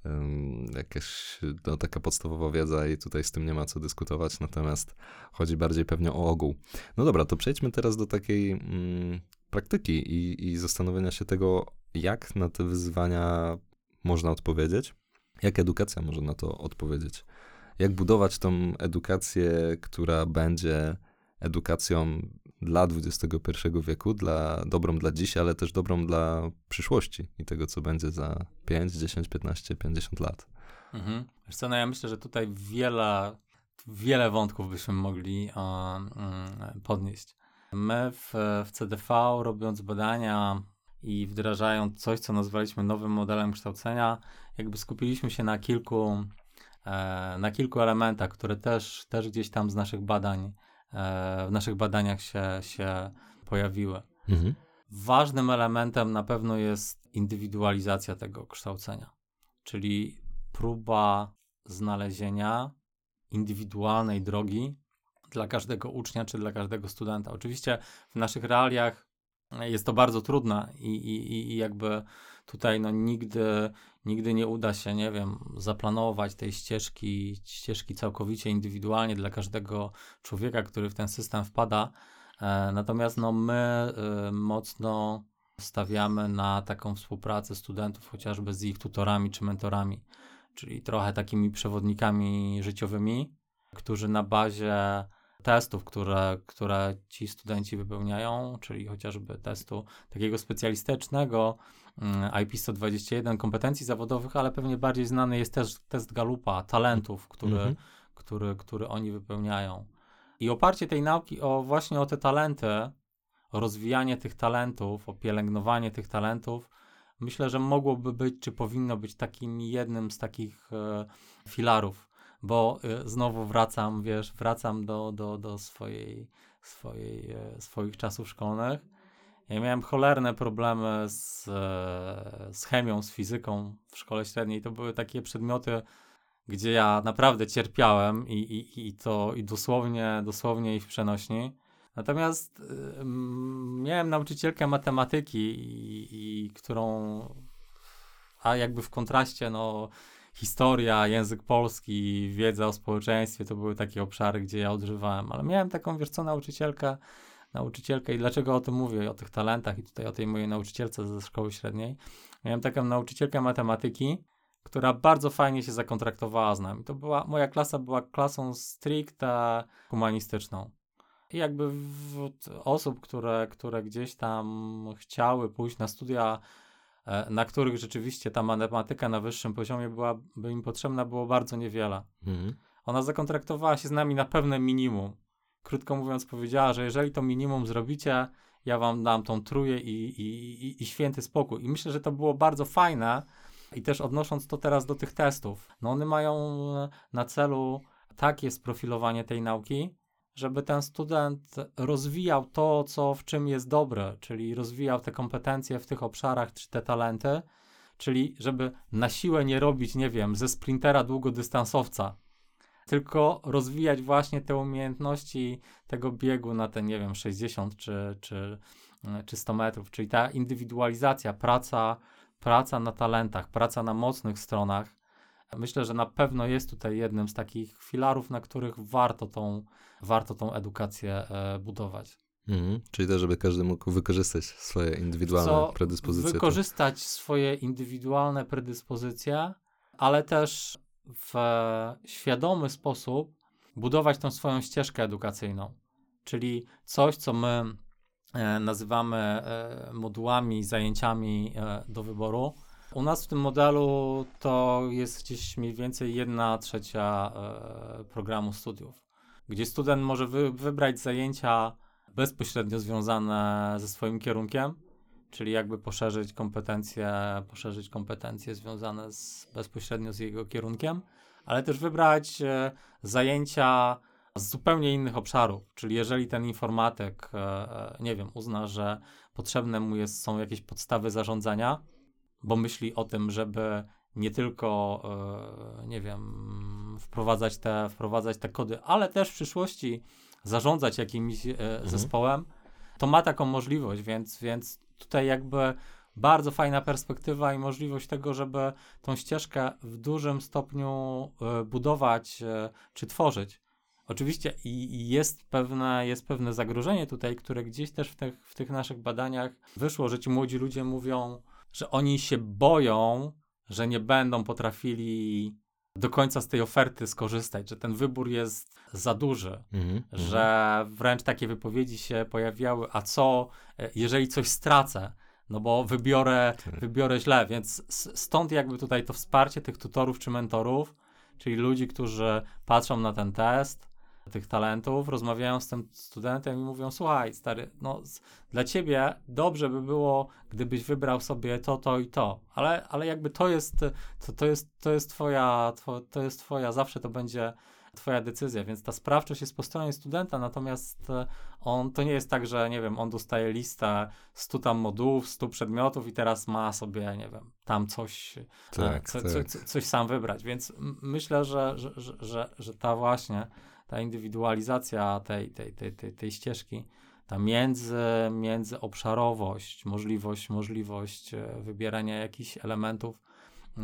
um, jakaś no, taka podstawowa wiedza i tutaj z tym nie ma co dyskutować, natomiast chodzi bardziej pewnie o ogół. No dobra, to przejdźmy teraz do takiej mm, praktyki i, i zastanowienia się tego, jak na te wyzwania można odpowiedzieć, jak edukacja może na to odpowiedzieć. Jak budować tą edukację, która będzie edukacją dla dwudziestego pierwszego wieku, dla, dobrą dla dziś, ale też dobrą dla przyszłości i tego, co będzie za pięć, dziesięć, piętnaście, pięćdziesiąt lat. Mhm. Wiesz co, no ja myślę, że tutaj wiele, wiele wątków byśmy mogli um, podnieść. My w, w C D V, robiąc badania i wdrażając coś, co nazwaliśmy nowym modelem kształcenia, jakby skupiliśmy się na kilku na kilku elementach, które też, też gdzieś tam z naszych badań, w naszych badaniach się, się pojawiły. Mhm. Ważnym elementem na pewno jest indywidualizacja tego kształcenia, czyli próba znalezienia indywidualnej drogi dla każdego ucznia czy dla każdego studenta. Oczywiście w naszych realiach jest to bardzo trudne i, i, i jakby tutaj no nigdy, nigdy nie uda się, nie wiem, zaplanować tej ścieżki, ścieżki całkowicie indywidualnie dla każdego człowieka, który w ten system wpada. E, natomiast no my y, mocno stawiamy na taką współpracę studentów chociażby z ich tutorami czy mentorami, czyli trochę takimi przewodnikami życiowymi, którzy na bazie testów, które, które ci studenci wypełniają, czyli chociażby testu takiego specjalistycznego I P sto dwadzieścia jeden kompetencji zawodowych, ale pewnie bardziej znany jest też test Galupa, talentów, który, mm-hmm. który, który oni wypełniają. I oparcie tej nauki o właśnie o te talenty, o rozwijanie tych talentów, o pielęgnowanie tych talentów, myślę, że mogłoby być, czy powinno być takim jednym z takich e, filarów. Bo y, znowu wracam, wiesz, wracam do, do, do swojej, swojej, e, swoich czasów szkolnych. Ja miałem cholerne problemy z, e, z chemią, z fizyką w szkole średniej. To były takie przedmioty, gdzie ja naprawdę cierpiałem i, i, i to i dosłownie, dosłownie i w przenośni. Natomiast y, m, miałem nauczycielkę matematyki, i, i, którą, a jakby w kontraście, no, historia, język polski, wiedza o społeczeństwie, to były takie obszary, gdzie ja odżywałem, ale miałem taką, wiesz co, nauczycielkę, nauczycielkę i dlaczego o tym mówię, o tych talentach i tutaj o tej mojej nauczycielce ze szkoły średniej. Miałem taką nauczycielkę matematyki, która bardzo fajnie się zakontraktowała z nami. To była, moja klasa była klasą stricte humanistyczną. I jakby wśród osób, które, które gdzieś tam chciały pójść na studia, na których rzeczywiście ta matematyka na wyższym poziomie była, by im potrzebna było bardzo niewiele. Mhm. Ona zakontraktowała się z nami na pewne minimum. krótko mówiąc powiedziała, że jeżeli to minimum zrobicie, ja wam dam tą tróję i, i, i święty spokój. I myślę, że to było bardzo fajne i też odnosząc to teraz do tych testów, no one mają na celu takie sprofilowanie tej nauki, żeby ten student rozwijał to, co w czym jest dobry, czyli rozwijał te kompetencje w tych obszarach, czy te talenty, czyli żeby na siłę nie robić, nie wiem, ze sprintera długodystansowca, tylko rozwijać właśnie te umiejętności tego biegu na te, nie wiem, sześćdziesiąt czy, czy, czy sto metrów, czyli ta indywidualizacja, praca, praca na talentach, praca na mocnych stronach. Myślę, że na pewno jest tutaj jednym z takich filarów, na których warto tą, warto tą edukację e, budować. Mhm, czyli też, żeby każdy mógł wykorzystać swoje indywidualne Co, predyspozycje. Wykorzystać to. swoje indywidualne predyspozycje, ale też w e, świadomy sposób budować tą swoją ścieżkę edukacyjną. Czyli coś, co my e, nazywamy e, modułami, zajęciami e, do wyboru. U nas w tym modelu to jest gdzieś mniej więcej jedna trzecia e, programu studiów, gdzie student może wy, wybrać zajęcia bezpośrednio związane ze swoim kierunkiem, czyli jakby poszerzyć kompetencje, poszerzyć kompetencje związane z, bezpośrednio z jego kierunkiem, ale też wybrać e, zajęcia z zupełnie innych obszarów, czyli jeżeli ten informatyk, e, nie wiem, uzna, że potrzebne mu jest, są jakieś podstawy zarządzania, bo myśli o tym, żeby nie tylko, nie wiem, wprowadzać te, wprowadzać te kody, ale też w przyszłości zarządzać jakimś mhm. zespołem, to ma taką możliwość, więc, więc tutaj jakby bardzo fajna perspektywa i możliwość tego, żeby tą ścieżkę w dużym stopniu budować czy tworzyć. Oczywiście i jest pewne, jest pewne zagrożenie tutaj, które gdzieś też w tych, w tych naszych badaniach wyszło, że ci młodzi ludzie mówią, że oni się boją, że nie będą potrafili do końca z tej oferty skorzystać, że ten wybór jest za duży, mm-hmm. że wręcz takie wypowiedzi się pojawiały, a co, jeżeli coś stracę, no bo wybiorę, tak. wybiorę źle, więc stąd jakby tutaj to wsparcie tych tutorów czy mentorów, czyli ludzi, którzy patrzą na ten test, tych talentów, rozmawiają z tym studentem i mówią, słuchaj stary, no dla ciebie dobrze by było, gdybyś wybrał sobie to, to i to, ale, ale jakby to jest, to, to jest, to jest twoja, to, to jest twoja, zawsze to będzie twoja decyzja, więc ta sprawczość jest po stronie studenta, natomiast on, to nie jest tak, że nie wiem, on dostaje listę stu tam modułów, stu przedmiotów i teraz ma sobie, nie wiem, tam coś, tak, co, tak. Co, co, coś sam wybrać, więc myślę, że, że, że, że, że ta właśnie ta indywidualizacja tej, tej, tej, tej, tej ścieżki, ta między, międzyobszarowość, możliwość, możliwość wybierania jakichś elementów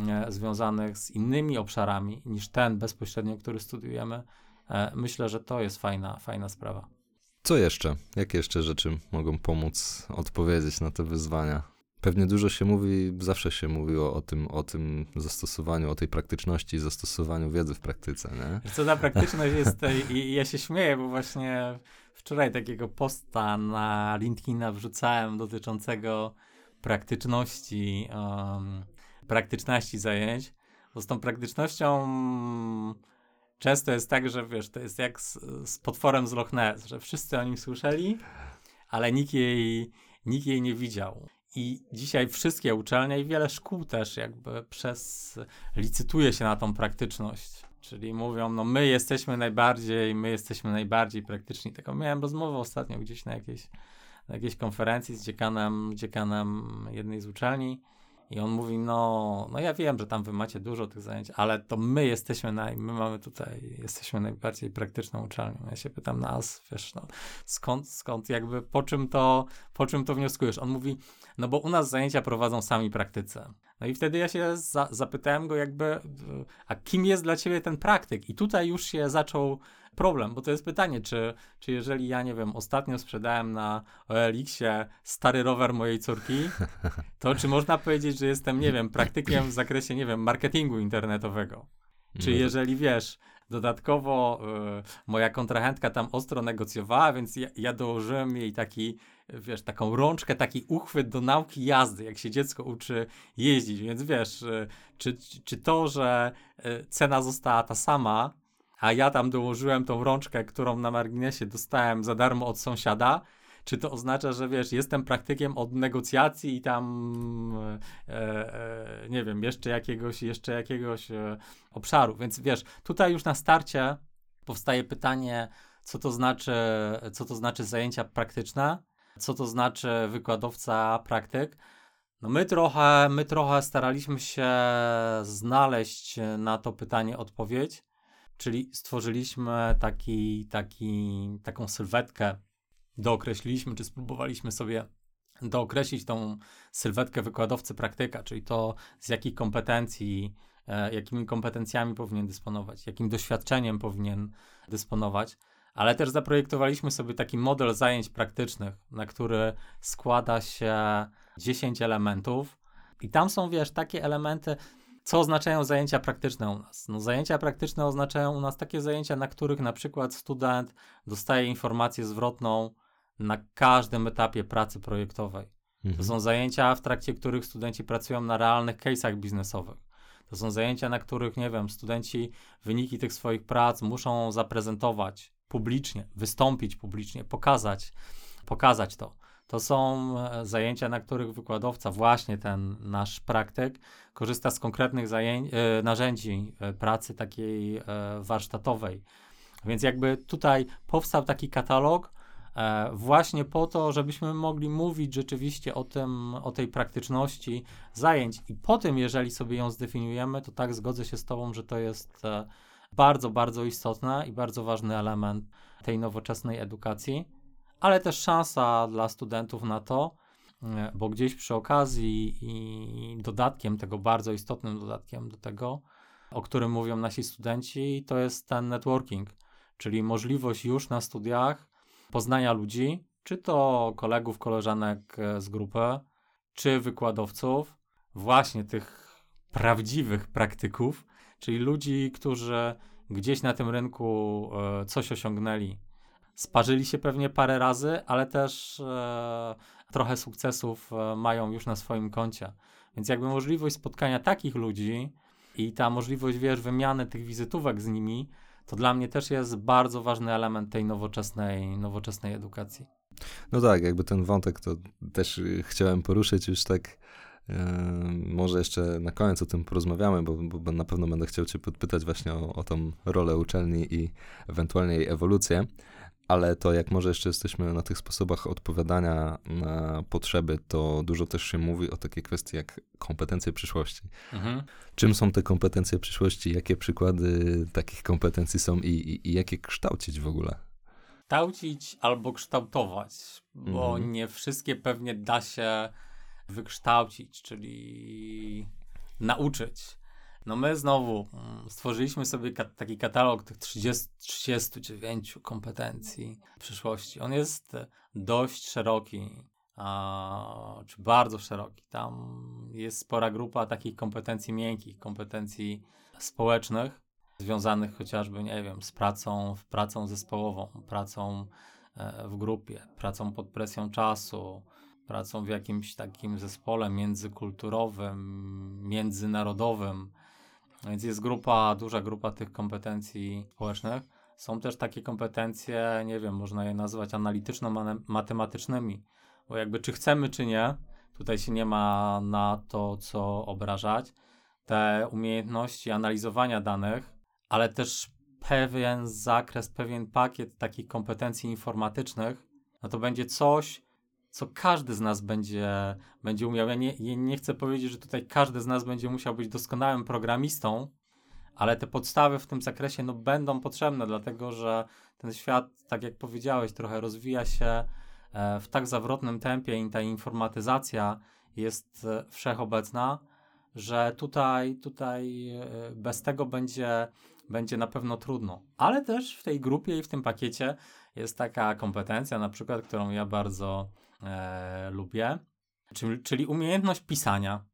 e, związanych z innymi obszarami niż ten bezpośrednio, który studiujemy, e, myślę, że to jest fajna, fajna sprawa. Co jeszcze? Jakie jeszcze rzeczy mogą pomóc odpowiedzieć na te wyzwania? Pewnie dużo się mówi, zawsze się mówiło o tym, o tym zastosowaniu, o tej praktyczności i zastosowaniu wiedzy w praktyce, nie? Co ta praktyczność jest, i ja się śmieję, bo właśnie wczoraj takiego posta na LinkedIna wrzucałem dotyczącego praktyczności, um, praktyczności zajęć, bo z tą praktycznością często jest tak, że wiesz, to jest jak z, z potworem z Loch Ness, że wszyscy o nim słyszeli, ale nikt jej, nikt jej nie widział. I dzisiaj wszystkie uczelnie i wiele szkół też jakby przez licytuje się na tą praktyczność. Czyli mówią, no my jesteśmy najbardziej, my jesteśmy najbardziej praktyczni. Taką miałem rozmowę ostatnio gdzieś na jakiejś, na jakiejś konferencji z dziekanem, dziekanem jednej z uczelni i on mówi, no, no ja wiem, że tam wy macie dużo tych zajęć, ale to my jesteśmy, naj, my mamy tutaj, jesteśmy najbardziej praktyczną uczelnią. Ja się pytam nas, wiesz, no, skąd, skąd jakby, po czym to, po czym to wnioskujesz? On mówi, no bo u nas zajęcia prowadzą sami praktycy. No i wtedy ja się za, zapytałem go jakby, a kim jest dla ciebie ten praktyk? I tutaj już się zaczął problem, bo to jest pytanie, czy, czy jeżeli ja, nie wiem, ostatnio sprzedałem na O L X-ie stary rower mojej córki, to czy można powiedzieć, że jestem, nie wiem, praktykiem w zakresie, nie wiem, marketingu internetowego? Czy jeżeli, wiesz, dodatkowo y, moja kontrahentka tam ostro negocjowała, więc ja, ja dołożyłem jej taki, wiesz, taką rączkę, taki uchwyt do nauki jazdy, jak się dziecko uczy jeździć, więc wiesz, y, czy, czy to, że y, cena została ta sama, a ja tam dołożyłem tą rączkę, którą na marginesie dostałem za darmo od sąsiada, czy to oznacza, że wiesz, jestem praktykiem od negocjacji i tam e, e, nie wiem, jeszcze jakiegoś, jeszcze jakiegoś e, obszaru, więc wiesz, tutaj już na starcie powstaje pytanie, co to znaczy, co to znaczy zajęcia praktyczne, co to znaczy wykładowca praktyk. No my trochę, my trochę staraliśmy się znaleźć na to pytanie odpowiedź, czyli stworzyliśmy taki, taki, taką sylwetkę, dookreśliliśmy, czy spróbowaliśmy sobie dookreślić tą sylwetkę wykładowcy praktyka, czyli to, z jakich kompetencji, jakimi kompetencjami powinien dysponować, jakim doświadczeniem powinien dysponować, ale też zaprojektowaliśmy sobie taki model zajęć praktycznych, na który składa się dziesięć elementów i tam są, wiesz, takie elementy, co oznaczają zajęcia praktyczne u nas. No, zajęcia praktyczne oznaczają u nas takie zajęcia, na których na przykład student dostaje informację zwrotną na każdym etapie pracy projektowej. Mhm. To są zajęcia, w trakcie których studenci pracują na realnych case'ach biznesowych. To są zajęcia, na których, nie wiem, studenci wyniki tych swoich prac muszą zaprezentować publicznie, wystąpić publicznie, pokazać, pokazać to. To są zajęcia, na których wykładowca, właśnie ten nasz praktyk, korzysta z konkretnych zajęć, narzędzi pracy takiej warsztatowej. Więc jakby tutaj powstał taki katalog właśnie po to, żebyśmy mogli mówić rzeczywiście o tym, o tej praktyczności zajęć. I po tym, jeżeli sobie ją zdefiniujemy, to tak, zgodzę się z tobą, że to jest bardzo, bardzo istotne i bardzo ważny element tej nowoczesnej edukacji, ale też szansa dla studentów na to, bo gdzieś przy okazji i dodatkiem tego, bardzo istotnym dodatkiem do tego, o którym mówią nasi studenci, to jest ten networking, czyli możliwość już na studiach poznania ludzi, czy to kolegów, koleżanek z grupy, czy wykładowców, właśnie tych prawdziwych praktyków, czyli ludzi, którzy gdzieś na tym rynku coś osiągnęli. Sparzyli się pewnie parę razy, ale też e, trochę sukcesów mają już na swoim koncie. Więc jakby możliwość spotkania takich ludzi i ta możliwość, wiesz, wymiany tych wizytówek z nimi, to dla mnie też jest bardzo ważny element tej nowoczesnej, nowoczesnej edukacji. No tak, jakby ten wątek to też chciałem poruszyć już tak. Może jeszcze na koniec o tym porozmawiamy, bo, bo na pewno będę chciał cię podpytać właśnie o, o tą rolę uczelni i ewentualnie jej ewolucję, ale to jak może jeszcze jesteśmy na tych sposobach odpowiadania na potrzeby, to dużo też się mówi o takiej kwestii jak kompetencje przyszłości. Mhm. Czym są te kompetencje przyszłości? Jakie przykłady takich kompetencji są i, i, i jak je kształcić w ogóle? Kształcić albo kształtować, bo mhm. nie wszystkie pewnie da się wykształcić, czyli nauczyć. No my znowu stworzyliśmy sobie kat- taki katalog tych trzydziestu dziewięciu kompetencji przyszłości. On jest dość szeroki, a, czy bardzo szeroki. Tam jest spora grupa takich kompetencji miękkich, kompetencji społecznych, związanych chociażby, nie wiem, z pracą, pracą zespołową, pracą e, w grupie, pracą pod presją czasu, pracą w jakimś takim zespole międzykulturowym, międzynarodowym. Więc jest grupa, duża grupa tych kompetencji społecznych. Są też takie kompetencje, nie wiem, można je nazwać analityczno-matematycznymi, bo jakby czy chcemy, czy nie, tutaj się nie ma na to, co obrażać. Te umiejętności analizowania danych, ale też pewien zakres, pewien pakiet takich kompetencji informatycznych, no to będzie coś, co każdy z nas będzie, będzie umiał. Ja nie, nie chcę powiedzieć, że tutaj każdy z nas będzie musiał być doskonałym programistą, ale te podstawy w tym zakresie no, będą potrzebne, dlatego że ten świat, tak jak powiedziałeś, trochę rozwija się w tak zawrotnym tempie i ta informatyzacja jest wszechobecna, że tutaj, tutaj bez tego będzie, będzie na pewno trudno. Ale też w tej grupie i w tym pakiecie jest taka kompetencja, na przykład, którą ja bardzo E, lubię, czyli, czyli umiejętność pisania,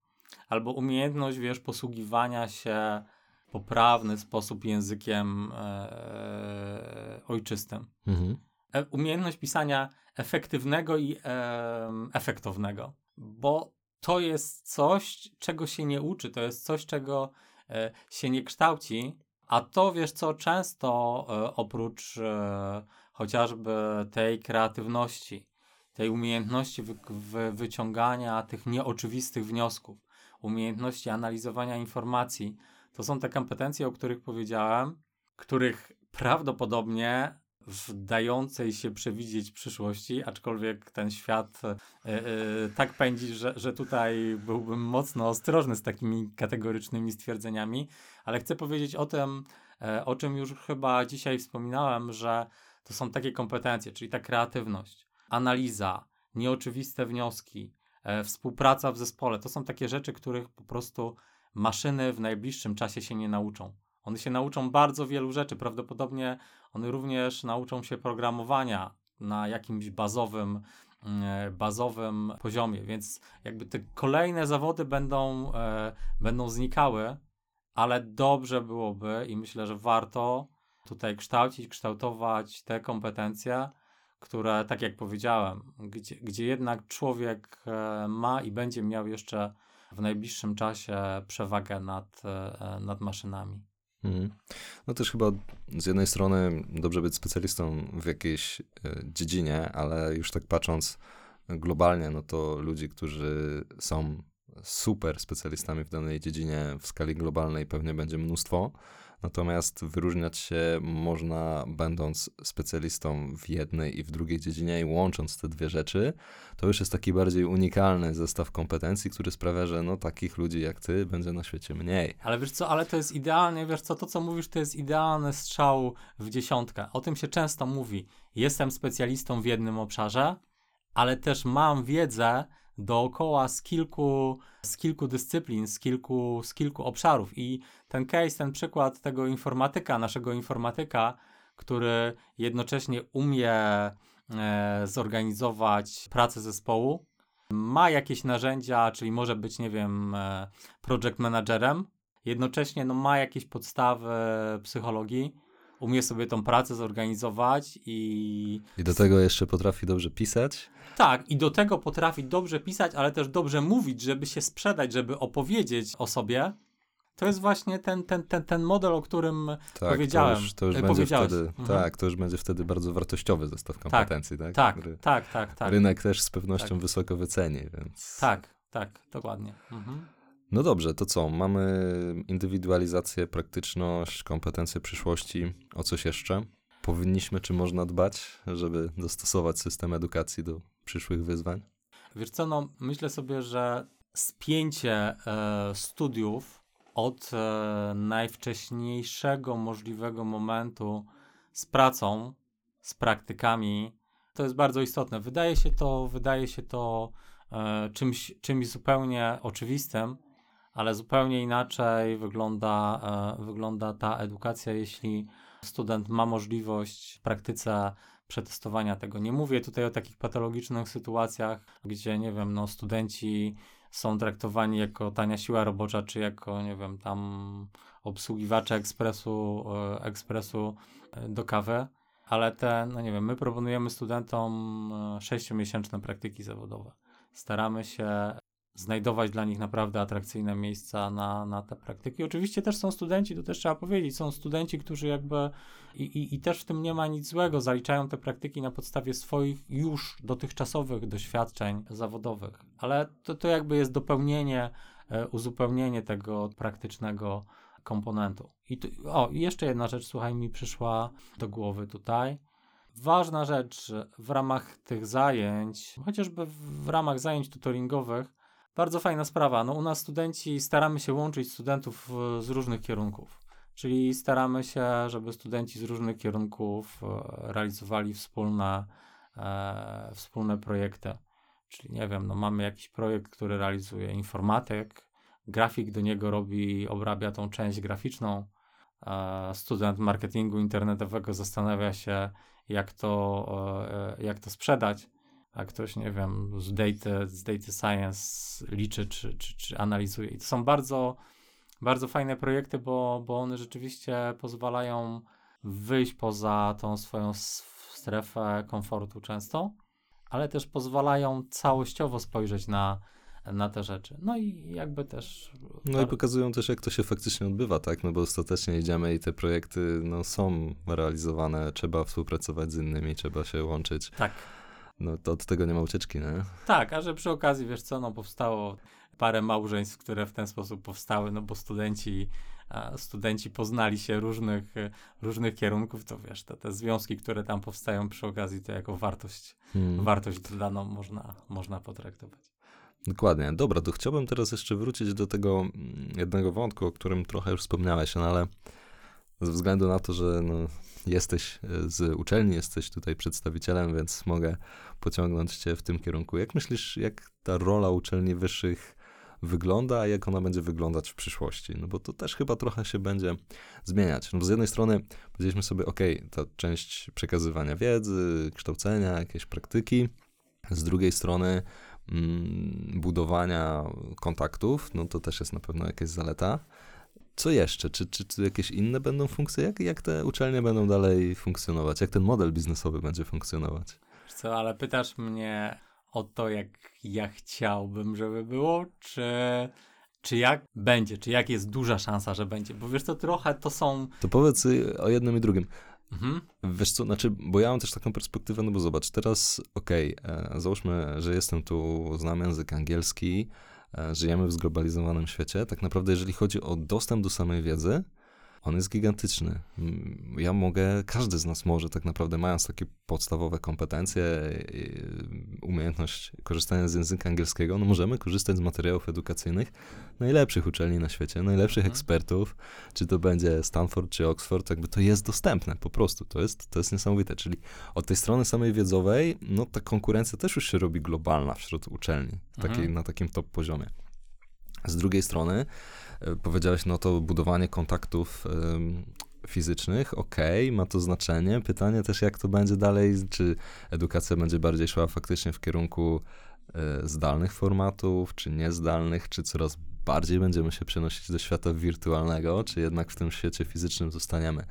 albo umiejętność, wiesz, posługiwania się w poprawny sposób językiem e, ojczystym. Mhm. E, umiejętność pisania efektywnego i e, efektownego, bo to jest coś, czego się nie uczy, to jest coś, czego e, się nie kształci, A to, wiesz co, często e, oprócz e, chociażby tej kreatywności, tej umiejętności wy, wy, wyciągania tych nieoczywistych wniosków, umiejętności analizowania informacji, to są te kompetencje, o których powiedziałem, których prawdopodobnie w dającej się przewidzieć przyszłości, aczkolwiek ten świat yy, yy, tak pędzi, że, że tutaj byłbym mocno ostrożny z takimi kategorycznymi stwierdzeniami, ale chcę powiedzieć o tym, yy, o czym już chyba dzisiaj wspominałem, że to są takie kompetencje, czyli ta kreatywność, analiza, nieoczywiste wnioski, yy, współpraca w zespole. To są takie rzeczy, których po prostu maszyny w najbliższym czasie się nie nauczą. One się nauczą bardzo wielu rzeczy. Prawdopodobnie one również nauczą się programowania na jakimś bazowym, bazowym poziomie. Więc jakby te kolejne zawody będą, będą znikały, ale dobrze byłoby i myślę, że warto tutaj kształcić, kształtować te kompetencje, które, tak jak powiedziałem, gdzie, gdzie jednak człowiek ma i będzie miał jeszcze w najbliższym czasie przewagę nad, nad maszynami. Mhm. No też chyba z jednej strony dobrze być specjalistą w jakiejś dziedzinie, ale już tak patrząc globalnie, no to ludzi, którzy są super specjalistami w danej dziedzinie w skali globalnej pewnie będzie mnóstwo, natomiast wyróżniać się można będąc specjalistą w jednej i w drugiej dziedzinie i łącząc te dwie rzeczy, to już jest taki bardziej unikalny zestaw kompetencji, który sprawia, że no takich ludzi jak ty będzie na świecie mniej. Ale wiesz co, ale to jest idealnie, wiesz co, to co mówisz to jest idealny strzał w dziesiątkę. O tym się często mówi. Jestem specjalistą w jednym obszarze, ale też mam wiedzę dookoła z kilku, z kilku dyscyplin, z kilku, z kilku obszarów. I ten case, ten przykład tego informatyka, naszego informatyka, który jednocześnie umie e, zorganizować pracę zespołu, ma jakieś narzędzia, czyli może być, nie wiem, e, project managerem, jednocześnie no, ma jakieś podstawy psychologii, umie sobie tą pracę zorganizować i... I do tego jeszcze potrafi dobrze pisać. Tak, i do tego potrafi dobrze pisać, ale też dobrze mówić, żeby się sprzedać, żeby opowiedzieć o sobie. To jest właśnie ten, ten, ten, ten model, o którym tak, powiedziałem. To już, to już będzie wtedy, mhm. Tak, to już będzie wtedy bardzo wartościowy zestaw kompetencji. Tak, tak, tak. Ry- tak, tak, tak. Rynek też z pewnością tak. Wysoko wyceni, więc... Tak, tak, dokładnie. Mhm. No dobrze, to co? Mamy indywidualizację, praktyczność, kompetencje przyszłości. O coś jeszcze? Powinniśmy, czy można dbać, żeby dostosować system edukacji do przyszłych wyzwań? Wiesz co, no myślę sobie, że spięcie e, studiów od e, najwcześniejszego możliwego momentu z pracą, z praktykami, to jest bardzo istotne. Wydaje się to, wydaje się to e, czymś, czymś zupełnie oczywistym, ale zupełnie inaczej wygląda, e, wygląda ta edukacja, jeśli student ma możliwość w praktyce przetestowania tego. Nie mówię tutaj o takich patologicznych sytuacjach, gdzie, nie wiem, no studenci są traktowani jako tania siła robocza, czy jako, nie wiem, tam obsługiwacze ekspresu, ekspresu do kawy, ale te, no nie wiem, my proponujemy studentom sześciomiesięczne praktyki zawodowe. Staramy się znajdować dla nich naprawdę atrakcyjne miejsca na, na te praktyki. Oczywiście też są studenci, to też trzeba powiedzieć, są studenci, którzy jakby i, i, i też w tym nie ma nic złego, zaliczają te praktyki na podstawie swoich już dotychczasowych doświadczeń zawodowych, ale to, to jakby jest dopełnienie, uzupełnienie tego praktycznego komponentu. I tu, o, jeszcze jedna rzecz, słuchaj, mi przyszła do głowy tutaj. Ważna rzecz w ramach tych zajęć, chociażby w ramach zajęć tutoringowych, bardzo fajna sprawa. No, u nas studenci, staramy się łączyć studentów z różnych kierunków, czyli staramy się, żeby studenci z różnych kierunków realizowali wspólne, e, wspólne projekty. Czyli nie wiem, no, mamy jakiś projekt, który realizuje informatyk, grafik do niego robi, obrabia tą część graficzną, e, student marketingu internetowego zastanawia się, jak to, e, jak to sprzedać. A ktoś, nie wiem, z data, z data science liczy czy, czy, czy analizuje. I to są bardzo, bardzo fajne projekty, bo, bo one rzeczywiście pozwalają wyjść poza tą swoją strefę komfortu często, ale też pozwalają całościowo spojrzeć na, na te rzeczy. No i jakby też... No i pokazują też, jak to się faktycznie odbywa, tak? No bo ostatecznie jedziemy i te projekty no, są realizowane, trzeba współpracować z innymi, trzeba się łączyć. Tak. No to od tego nie ma ucieczki, nie? Tak, a że przy okazji, wiesz co, no powstało parę małżeństw, które w ten sposób powstały, no bo studenci studenci poznali się różnych, różnych kierunków, to wiesz, te, te związki, które tam powstają przy okazji, to jako wartość, hmm. wartość dodaną można, można potraktować. Dokładnie. Dobra, to chciałbym teraz jeszcze wrócić do tego jednego wątku, o którym trochę już wspomniałeś, no ale ze względu na to, że no, jesteś z uczelni, jesteś tutaj przedstawicielem, więc mogę pociągnąć cię w tym kierunku. Jak myślisz, jak ta rola uczelni wyższych wygląda, a jak ona będzie wyglądać w przyszłości? No bo to też chyba trochę się będzie zmieniać. No z jednej strony powiedzieliśmy sobie, okej, okay, ta część przekazywania wiedzy, kształcenia, jakieś praktyki, z drugiej strony mm, budowania kontaktów, no to też jest na pewno jakaś zaleta. Co jeszcze? Czy, czy, czy jakieś inne będą funkcje? Jak, jak te uczelnie będą dalej funkcjonować? Jak ten model biznesowy będzie funkcjonować? Wiesz co, ale pytasz mnie o to, jak ja chciałbym, żeby było, czy, czy jak będzie, czy jak jest duża szansa, że będzie, bo wiesz co, trochę to są... To powiedz o jednym i drugim. Mhm. Wiesz co, znaczy, bo ja mam też taką perspektywę, no bo zobacz, teraz okej, okay, załóżmy, że jestem tu, znam język angielski, e, żyjemy w zglobalizowanym świecie, tak naprawdę jeżeli chodzi o dostęp do samej wiedzy, on jest gigantyczny. Ja mogę, każdy z nas może tak naprawdę, mając takie podstawowe kompetencje, umiejętność korzystania z języka angielskiego, no możemy korzystać z materiałów edukacyjnych najlepszych uczelni na świecie, najlepszych mhm. ekspertów, czy to będzie Stanford, czy Oxford, jakby to jest dostępne po prostu, to jest, to jest niesamowite, czyli od tej strony samej wiedzowej, no ta konkurencja też już się robi globalna wśród uczelni, mhm. takiej, na takim top poziomie. Z drugiej strony powiedziałeś, no to budowanie kontaktów ym, fizycznych, okej, okay, ma to znaczenie. Pytanie też, jak to będzie dalej, czy edukacja będzie bardziej szła faktycznie w kierunku y, zdalnych formatów, czy niezdalnych, czy coraz bardziej będziemy się przenosić do świata wirtualnego, czy jednak w tym świecie fizycznym zostaniemy.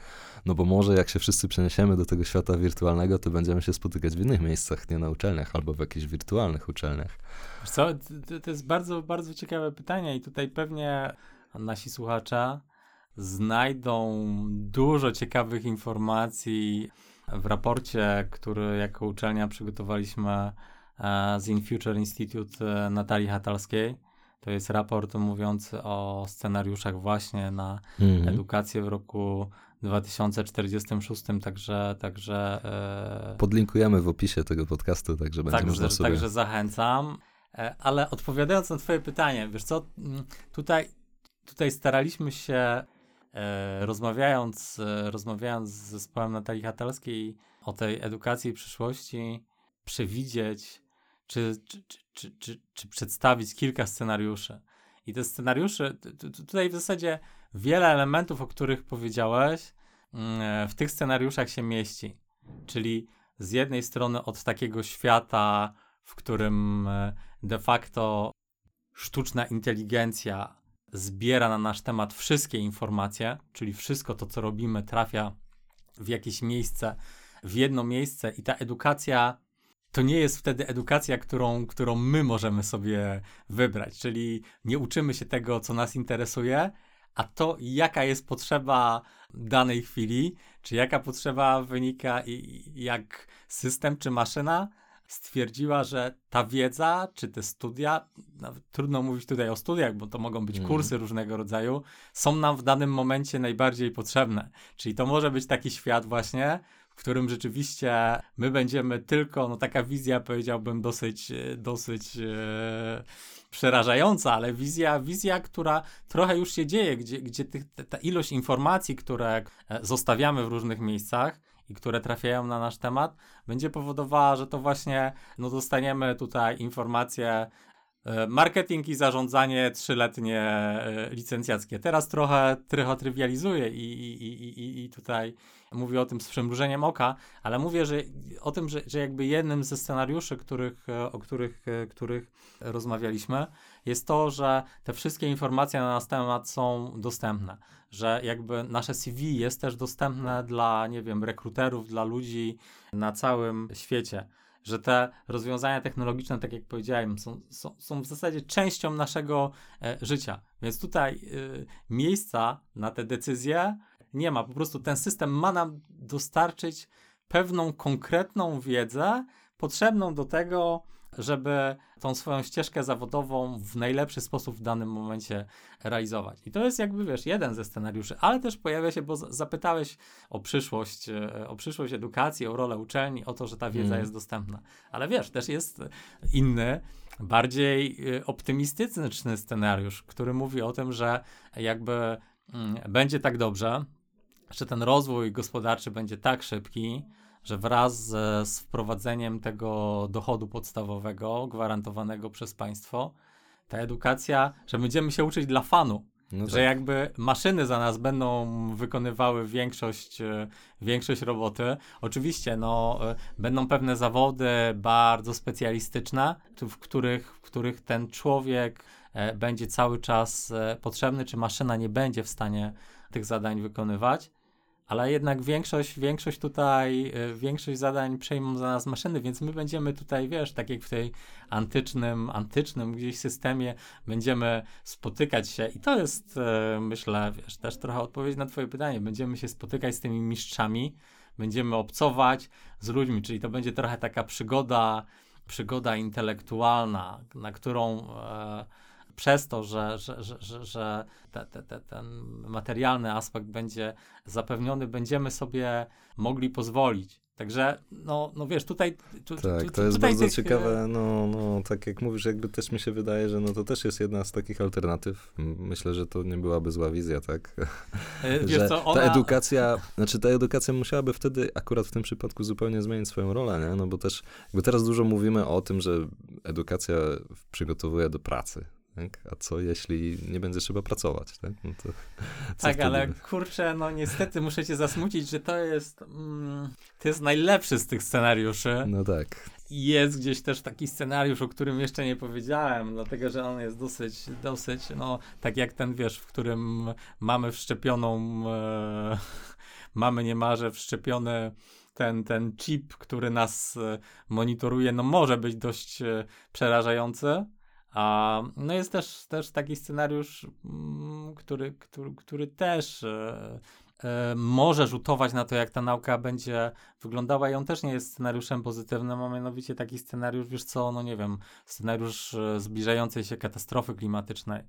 No bo może jak się wszyscy przeniesiemy do tego świata wirtualnego, to będziemy się spotykać w innych miejscach, nie na uczelniach, albo w jakichś wirtualnych uczelniach. Wiesz co, to jest bardzo, bardzo ciekawe pytanie i tutaj pewnie nasi słuchacze znajdą dużo ciekawych informacji w raporcie, który jako uczelnia przygotowaliśmy z In Future Institute Natalii Hatalskiej. To jest raport mówiący o scenariuszach właśnie na mm-hmm. edukację w roku dwa tysiące czterdziestym szóstym, także... także yy, Podlinkujemy w opisie tego podcastu, także będzie tak, można sobie... Także zachęcam, ale odpowiadając na twoje pytanie, wiesz co, tutaj, tutaj staraliśmy się, yy, rozmawiając, yy, rozmawiając z zespołem Natalii Hatalskiej o tej edukacji przyszłości, przewidzieć, czy... czy, czy Czy, czy, czy przedstawić kilka scenariuszy. I te scenariusze, t, t, tutaj w zasadzie wiele elementów, o których powiedziałeś, w tych scenariuszach się mieści. Czyli z jednej strony od takiego świata, w którym de facto sztuczna inteligencja zbiera na nasz temat wszystkie informacje, czyli wszystko to, co robimy, trafia w jakieś miejsce, w jedno miejsce i ta edukacja to nie jest wtedy edukacja, którą, którą my możemy sobie wybrać, czyli nie uczymy się tego, co nas interesuje, a to, jaka jest potrzeba danej chwili, czy jaka potrzeba wynika i jak system czy maszyna stwierdziła, że ta wiedza, czy te studia, nawet trudno mówić tutaj o studiach, bo to mogą być mm. kursy różnego rodzaju, są nam w danym momencie najbardziej potrzebne. Czyli to może być taki świat właśnie, w którym rzeczywiście my będziemy tylko, no taka wizja, powiedziałbym, dosyć, dosyć yy, przerażająca, ale wizja, wizja, która trochę już się dzieje, gdzie, gdzie tych, ta ilość informacji, które zostawiamy w różnych miejscach i które trafiają na nasz temat, będzie powodowała, że to właśnie, no dostaniemy tutaj informacje, marketing i zarządzanie trzyletnie licencjackie. Teraz trochę, trochę trywializuję i, i, i, i tutaj mówię o tym z przymrużeniem oka, ale mówię że, o tym, że, że jakby jednym ze scenariuszy, których, o których, których rozmawialiśmy, jest to, że te wszystkie informacje na nasz temat są dostępne, że jakby nasze C V jest też dostępne dla, nie wiem, rekruterów, dla ludzi na całym świecie. że te rozwiązania technologiczne, tak jak powiedziałem, są, są, są w zasadzie częścią naszego e, życia. Więc tutaj e, miejsca na te decyzje nie ma. Po prostu ten system ma nam dostarczyć pewną konkretną wiedzę potrzebną do tego, żeby tą swoją ścieżkę zawodową w najlepszy sposób w danym momencie realizować. I to jest jakby, wiesz, jeden ze scenariuszy, ale też pojawia się, bo zapytałeś o przyszłość, o przyszłość edukacji, o rolę uczelni, o to, że ta wiedza mm. jest dostępna. Ale wiesz, też jest inny, bardziej optymistyczny scenariusz, który mówi o tym, że jakby mm, będzie tak dobrze, że ten rozwój gospodarczy będzie tak szybki, że wraz z, z wprowadzeniem tego dochodu podstawowego gwarantowanego przez państwo, ta edukacja, że będziemy się uczyć dla fanu, no tak. Że jakby maszyny za nas będą wykonywały większość, większość roboty. Oczywiście no, będą pewne zawody bardzo specjalistyczne, w których, w których ten człowiek będzie cały czas potrzebny, czy maszyna nie będzie w stanie tych zadań wykonywać. Ale jednak większość, większość tutaj, większość zadań przejmą za nas maszyny, więc my będziemy tutaj, wiesz, tak jak w tej antycznym, antycznym gdzieś systemie, będziemy spotykać się i to jest, myślę, wiesz, też trochę odpowiedź na twoje pytanie, będziemy się spotykać z tymi mistrzami, będziemy obcować z ludźmi, czyli to będzie trochę taka przygoda, przygoda intelektualna, na którą... E, Przez to, że, że, że, że, że te, te, te, ten materialny aspekt będzie zapewniony, będziemy sobie mogli pozwolić. Także, no, no wiesz, tutaj... Tu, tak, tu, tu, to jest bardzo tych... ciekawe, no, no, tak jak mówisz, jakby też mi się wydaje, że no to też jest jedna z takich alternatyw. Myślę, że to nie byłaby zła wizja, tak? Wiesz że co, ona... Ta edukacja, znaczy ta edukacja musiałaby wtedy akurat w tym przypadku zupełnie zmienić swoją rolę, nie? No bo też, jakby teraz dużo mówimy o tym, że edukacja przygotowuje do pracy. A co jeśli nie będzie trzeba pracować? Tak, no to, tak ale kurczę, no niestety muszę cię zasmucić, że to jest mm, to jest najlepszy z tych scenariuszy. No tak. Jest gdzieś też taki scenariusz, o którym jeszcze nie powiedziałem, dlatego, że on jest dosyć, dosyć, no tak jak ten, wiesz, w którym mamy wszczepioną, e, mamy niemalże wszczepiony ten, ten chip, który nas monitoruje, no może być dość przerażający. A, no jest też, też taki scenariusz, który, który, który też e, e, może rzutować na to, jak ta nauka będzie wyglądała i on też nie jest scenariuszem pozytywnym, a mianowicie taki scenariusz, wiesz co, no nie wiem, scenariusz zbliżającej się katastrofy klimatycznej,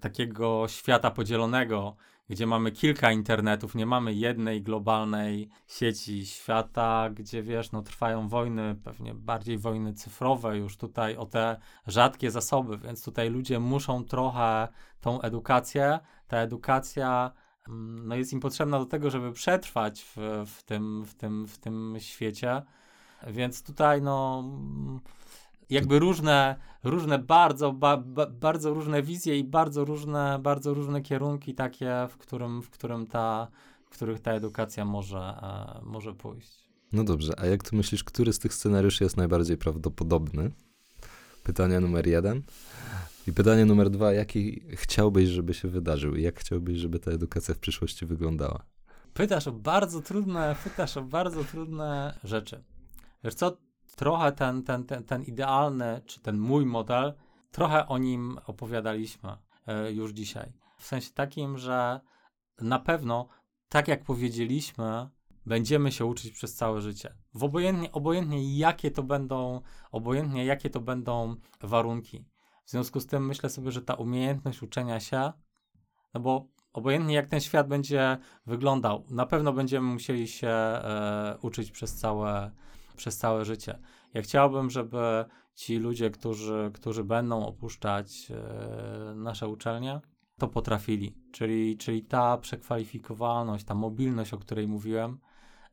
takiego świata podzielonego, gdzie mamy kilka internetów, nie mamy jednej globalnej sieci świata, gdzie wiesz, no trwają wojny, pewnie bardziej wojny cyfrowe już tutaj o te rzadkie zasoby, więc tutaj ludzie muszą trochę tą edukację, ta edukacja no, jest im potrzebna do tego, żeby przetrwać w, w, tym, w, tym, w tym świecie, więc tutaj no... Jakby różne, różne bardzo, ba, ba, bardzo różne wizje i bardzo różne, bardzo różne kierunki takie, w którym, w którym ta, w których ta edukacja może, e, może pójść. No dobrze, a jak ty myślisz, który z tych scenariuszy jest najbardziej prawdopodobny? Pytanie numer jeden. I pytanie numer dwa, jaki chciałbyś, żeby się wydarzył? I jak chciałbyś, żeby ta edukacja w przyszłości wyglądała? Pytasz o bardzo trudne, pytasz o bardzo trudne rzeczy. Wiesz co? Trochę ten, ten, ten, ten idealny, czy ten mój model, trochę o nim opowiadaliśmy już dzisiaj. W sensie takim, że na pewno, tak jak powiedzieliśmy, będziemy się uczyć przez całe życie. W obojętnie, obojętnie jakie to będą, obojętnie jakie to będą warunki. W związku z tym myślę sobie, że ta umiejętność uczenia się, no bo obojętnie jak ten świat będzie wyglądał, na pewno będziemy musieli się e, uczyć przez całe przez całe życie. Ja chciałbym, żeby ci ludzie, którzy, którzy będą opuszczać e, nasze uczelnie, to potrafili. Czyli, czyli ta przekwalifikowalność, ta mobilność, o której mówiłem,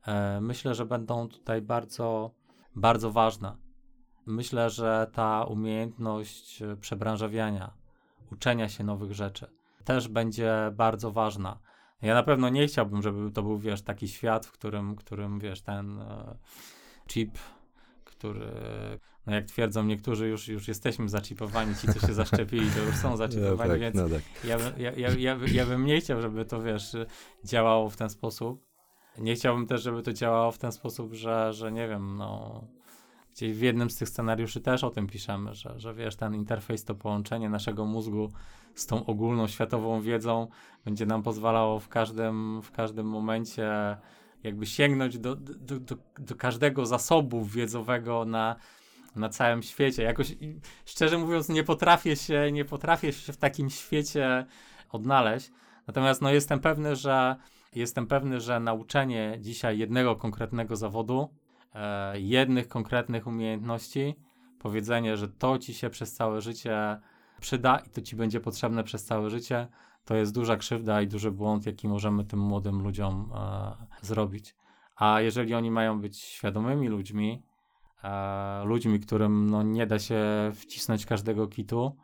e, myślę, że będą tutaj bardzo, bardzo ważne. Myślę, że ta umiejętność przebranżawiania, uczenia się nowych rzeczy też będzie bardzo ważna. Ja na pewno nie chciałbym, żeby to był, wiesz, taki świat, w którym, którym wiesz, ten... E, chip, który, no jak twierdzą niektórzy, już, już jesteśmy zaczipowani, ci, co się zaszczepili, to już są zaczipowani, no tak, więc no tak. ja, ja, ja, ja, ja bym nie chciał, żeby to, wiesz, działało w ten sposób. Nie chciałbym też, żeby to działało w ten sposób, że, że nie wiem, no, Gdzie w jednym z tych scenariuszy też o tym piszemy, że, że wiesz, ten interfejs, to połączenie naszego mózgu z tą ogólną światową wiedzą będzie nam pozwalało w każdym, w każdym momencie jakby sięgnąć do, do, do, do każdego zasobu wiedzowego na, na całym świecie. Jakoś, szczerze mówiąc, nie potrafię się, nie potrafię się w takim świecie odnaleźć. Natomiast no, jestem pewny, że jestem pewny, że nauczenie dzisiaj jednego konkretnego zawodu, e, jednych konkretnych umiejętności, powiedzenie, że to ci się przez całe życie przyda i to ci będzie potrzebne przez całe życie, to jest duża krzywda i duży błąd, jaki możemy tym młodym ludziom e, zrobić. A jeżeli oni mają być świadomymi ludźmi, e, ludźmi, którym no, nie da się wcisnąć każdego kitu,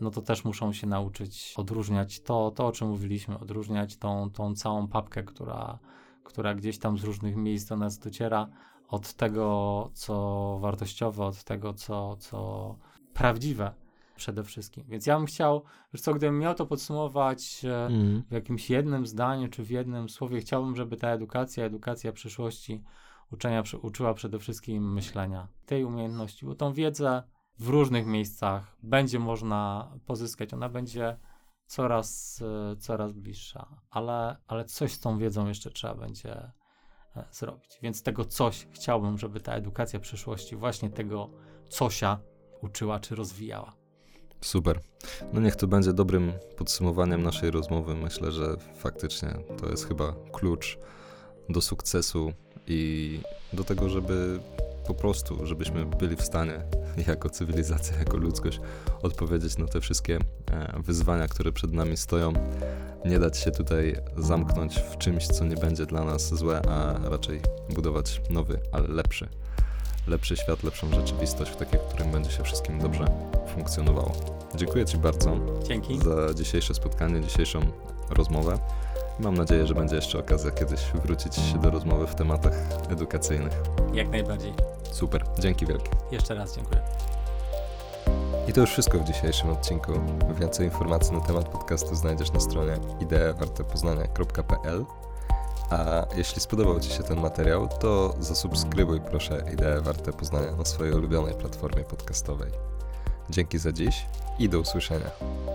no to też muszą się nauczyć odróżniać to, to o czym mówiliśmy, odróżniać tą, tą całą papkę, która, która gdzieś tam z różnych miejsc do nas dociera, od tego, co wartościowe, od tego, co, co prawdziwe przede wszystkim. Więc ja bym chciał, wiesz co, gdybym miał to podsumować mm. w jakimś jednym zdaniu, czy w jednym słowie, chciałbym, żeby ta edukacja, edukacja przyszłości uczenia uczyła przede wszystkim myślenia, tej umiejętności, bo tą wiedzę w różnych miejscach będzie można pozyskać, ona będzie coraz, coraz bliższa, ale, ale coś z tą wiedzą jeszcze trzeba będzie zrobić. Więc tego coś chciałbym, żeby ta edukacja przyszłości właśnie tego cosia uczyła czy rozwijała. Super. No niech to będzie dobrym podsumowaniem naszej rozmowy. Myślę, że faktycznie to jest chyba klucz do sukcesu i do tego, żeby po prostu, żebyśmy byli w stanie jako cywilizacja, jako ludzkość odpowiedzieć na te wszystkie wyzwania, które przed nami stoją. Nie dać się tutaj zamknąć w czymś, co nie będzie dla nas złe, a raczej budować nowy, ale lepszy. Lepszy świat, lepszą rzeczywistość, w takiej, w którym będzie się wszystkim dobrze funkcjonowało. Dziękuję Ci bardzo. Dzięki. Za dzisiejsze spotkanie, dzisiejszą rozmowę. Mam nadzieję, że będzie jeszcze okazja kiedyś wrócić się do rozmowy w tematach edukacyjnych. Jak najbardziej. Super, dzięki wielkie. Jeszcze raz dziękuję. I to już wszystko w dzisiejszym odcinku. Więcej informacji na temat podcastu znajdziesz na stronie idee warte poznania kropka pe el. A jeśli spodobał Ci się ten materiał, to zasubskrybuj proszę Idee Warte Poznania na swojej ulubionej platformie podcastowej. Dzięki za dziś i do usłyszenia.